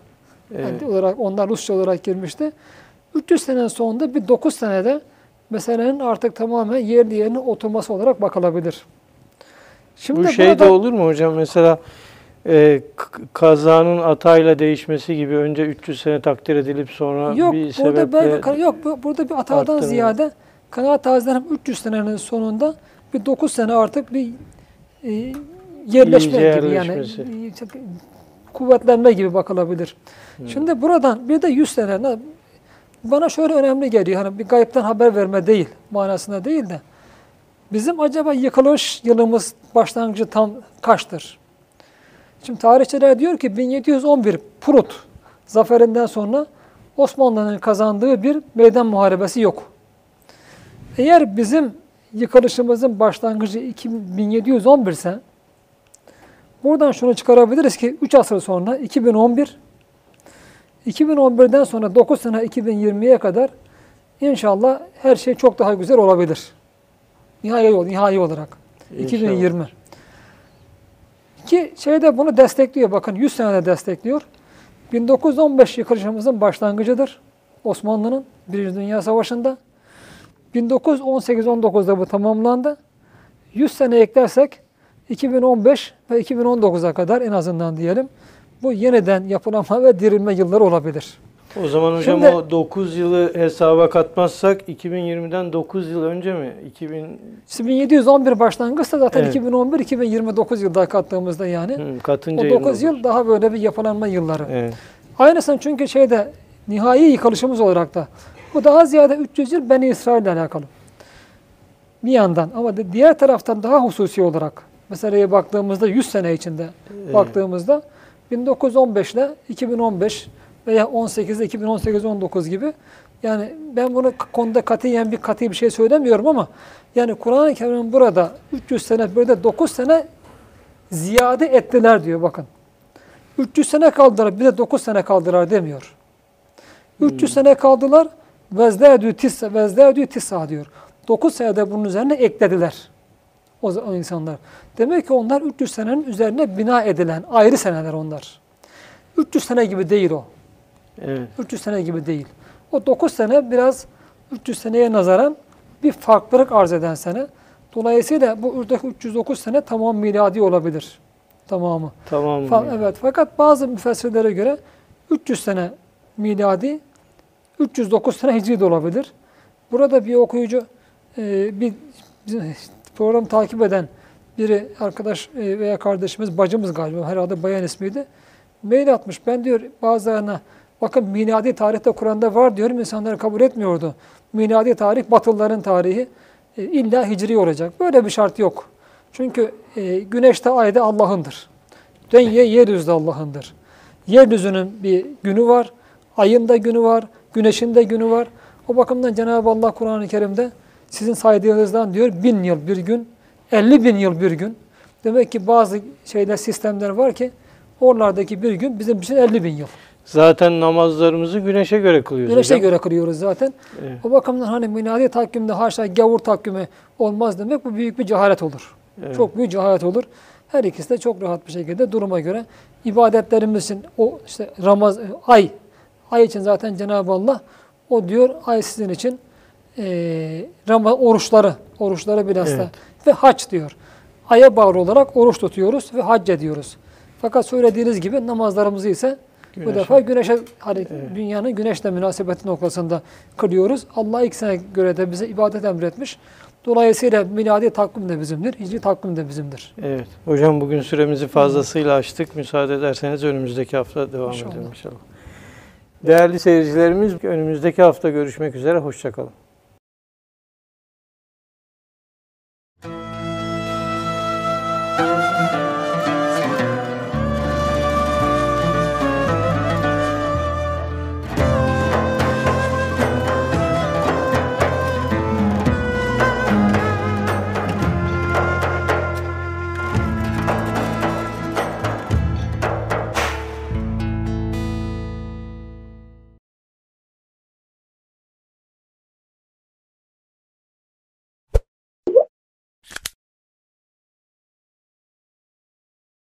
evet. yani olarak onlar Rusça olarak girmişti. üç yüz senenin sonunda bir dokuz senede meselenin artık tamamen yerli yerine oturması olarak bakılabilir. Şimdi bu şey de olur mu hocam? Mesela e, kazanın atayla değişmesi gibi önce üç yüz sene takdir edilip sonra yok, bir sebeple... Böyle, yok, burada bir atadan arttırma. Ziyade kanaat-ı azanem üç yüz senenin sonunda bir dokuz sene artık bir e, yerleşme gibi yani kuvvetlenme gibi bakılabilir. Hmm. Şimdi buradan bir de yüz sene... Bana şöyle önemli geliyor, hani bir gayipten haber verme değil, manasında değil de bizim acaba yıkılış yılımız başlangıcı tam kaçtır? Şimdi tarihçiler diyor ki bin yedi yüz on bir Prut zaferinden sonra Osmanlı'nın kazandığı bir meydan muharebesi yok. Eğer bizim yıkılışımızın başlangıcı bin yedi yüz on bir ise buradan şunu çıkarabiliriz ki üç asır sonra iki bin on bir, iki bin on birden sonra dokuz sene iki bin yirmiye kadar inşallah her şey çok daha güzel olabilir. Nihai, nihai olarak. İnşallah. iki bin yirmi. Ki şeyde bunu destekliyor. Bakın yüz senede destekliyor. bin dokuz yüz on beş yıkılışımızın başlangıcıdır. Osmanlı'nın Birinci Dünya Savaşı'nda. bin dokuz yüz on sekiz on dokuzda bu tamamlandı. yüz sene eklersek iki bin on beş ve iki bin on dokuza kadar en azından diyelim. Bu yeniden yapılanma ve dirilme yılları olabilir. O zaman hocam şimdi, o dokuz yılı hesaba katmazsak iki bin yirmiden dokuz yıl önce mi? iki bin yedi yüz on bir başlangıçta zaten evet. iki bin on bir iki bin yirmi dokuz yıl daha kattığımızda yani. Hı, katınca o dokuz yıl, yıl daha böyle bir yapılanma yılları. Evet. Aynısını çünkü şeyde nihai yıkılışımız olarak da bu daha ziyade üç yüz yıl Beni İsrail ile alakalı. Bir yandan ama diğer taraftan daha hususi olarak meseleye baktığımızda yüz sene içinde evet. baktığımızda bin dokuz yüz on beş ile iki bin on beş veya on sekizde iki bin on sekiz on dokuz gibi. Yani ben bunu konuda katiyen bir katı bir şey söylemiyorum ama yani Kur'an-ı Kerim burada üç yüz sene böyle dokuz sene ziyade ettiler diyor bakın. üç yüz sene kaldılar, bir de dokuz sene kaldılar demiyor. üç yüz sene kaldılar, vezdâdû tissa, vezdâdû tissa diyor. dokuz senede bunun üzerine eklediler o, o insanlar. Demek ki onlar üç yüz senenin üzerine bina edilen ayrı seneler onlar. üç yüz sene gibi değil o. Evet. üç yüz sene gibi değil. O dokuz sene biraz üç yüz seneye nazaran bir farklılık arz eden sene. Dolayısıyla bu üç yüz dokuz sene tamam miladi olabilir. Tamamı. Tamam. Fa- yani. Evet. Fakat bazı müfessirlere göre üç yüz sene miladi, üç yüz dokuz sene hicri de olabilir. Burada bir okuyucu, e, bir program takip eden biri arkadaş e, veya kardeşimiz, bacımız galiba, herhalde bayan ismiydi. Mail atmış. Ben diyor bazılarına bakın miladi tarihte Kur'an'da var diyorum, insanlar kabul etmiyordu. Miladi tarih batılıların tarihi, e, illa hicri olacak. Böyle bir şart yok. Çünkü e, güneş de ay da Allah'ındır. Dünya yeryüzü de Allah'ındır. Yeryüzünün bir günü var, ayın da günü var, güneşin de günü var. O bakımdan Cenab-ı Allah Kur'an-ı Kerim'de sizin saydığınızdan diyor bin yıl bir gün, elli bin yıl bir gün. Demek ki bazı şeyler, sistemler var ki oralardaki bir gün bizim için elli bin yıl. Zaten namazlarımızı güneşe göre kılıyoruz. Güneşe hocam. göre kılıyoruz zaten. Evet. O bakımdan hani miladi takvimde haşa gavur takvimi olmaz demek, bu büyük bir cehalet olur. Evet. Çok büyük cehalet olur. Her ikisi de çok rahat bir şekilde duruma göre ibadetlerimiz için o işte Ramaz ay ay için zaten Cenab-ı Allah o diyor ay sizin için e, Ramaz oruçları oruçları bilhassa evet. ve hac diyor. Aya bağlı olarak oruç tutuyoruz ve hac ediyoruz. Fakat söylediğiniz gibi namazlarımızı ise güneşe. Bu defa güneşe, hani evet. dünyanın güneşle münasebeti noktasında kılıyoruz. Allah ikisine göre de bize ibadet emretmiş. Dolayısıyla miladi takvim de bizimdir, hicri takvim de bizimdir. Evet. Hocam bugün süremizi fazlasıyla açtık. Müsaade ederseniz önümüzdeki hafta devam inşallah. edelim inşallah. Değerli seyircilerimiz, önümüzdeki hafta görüşmek üzere. Hoşça kalın.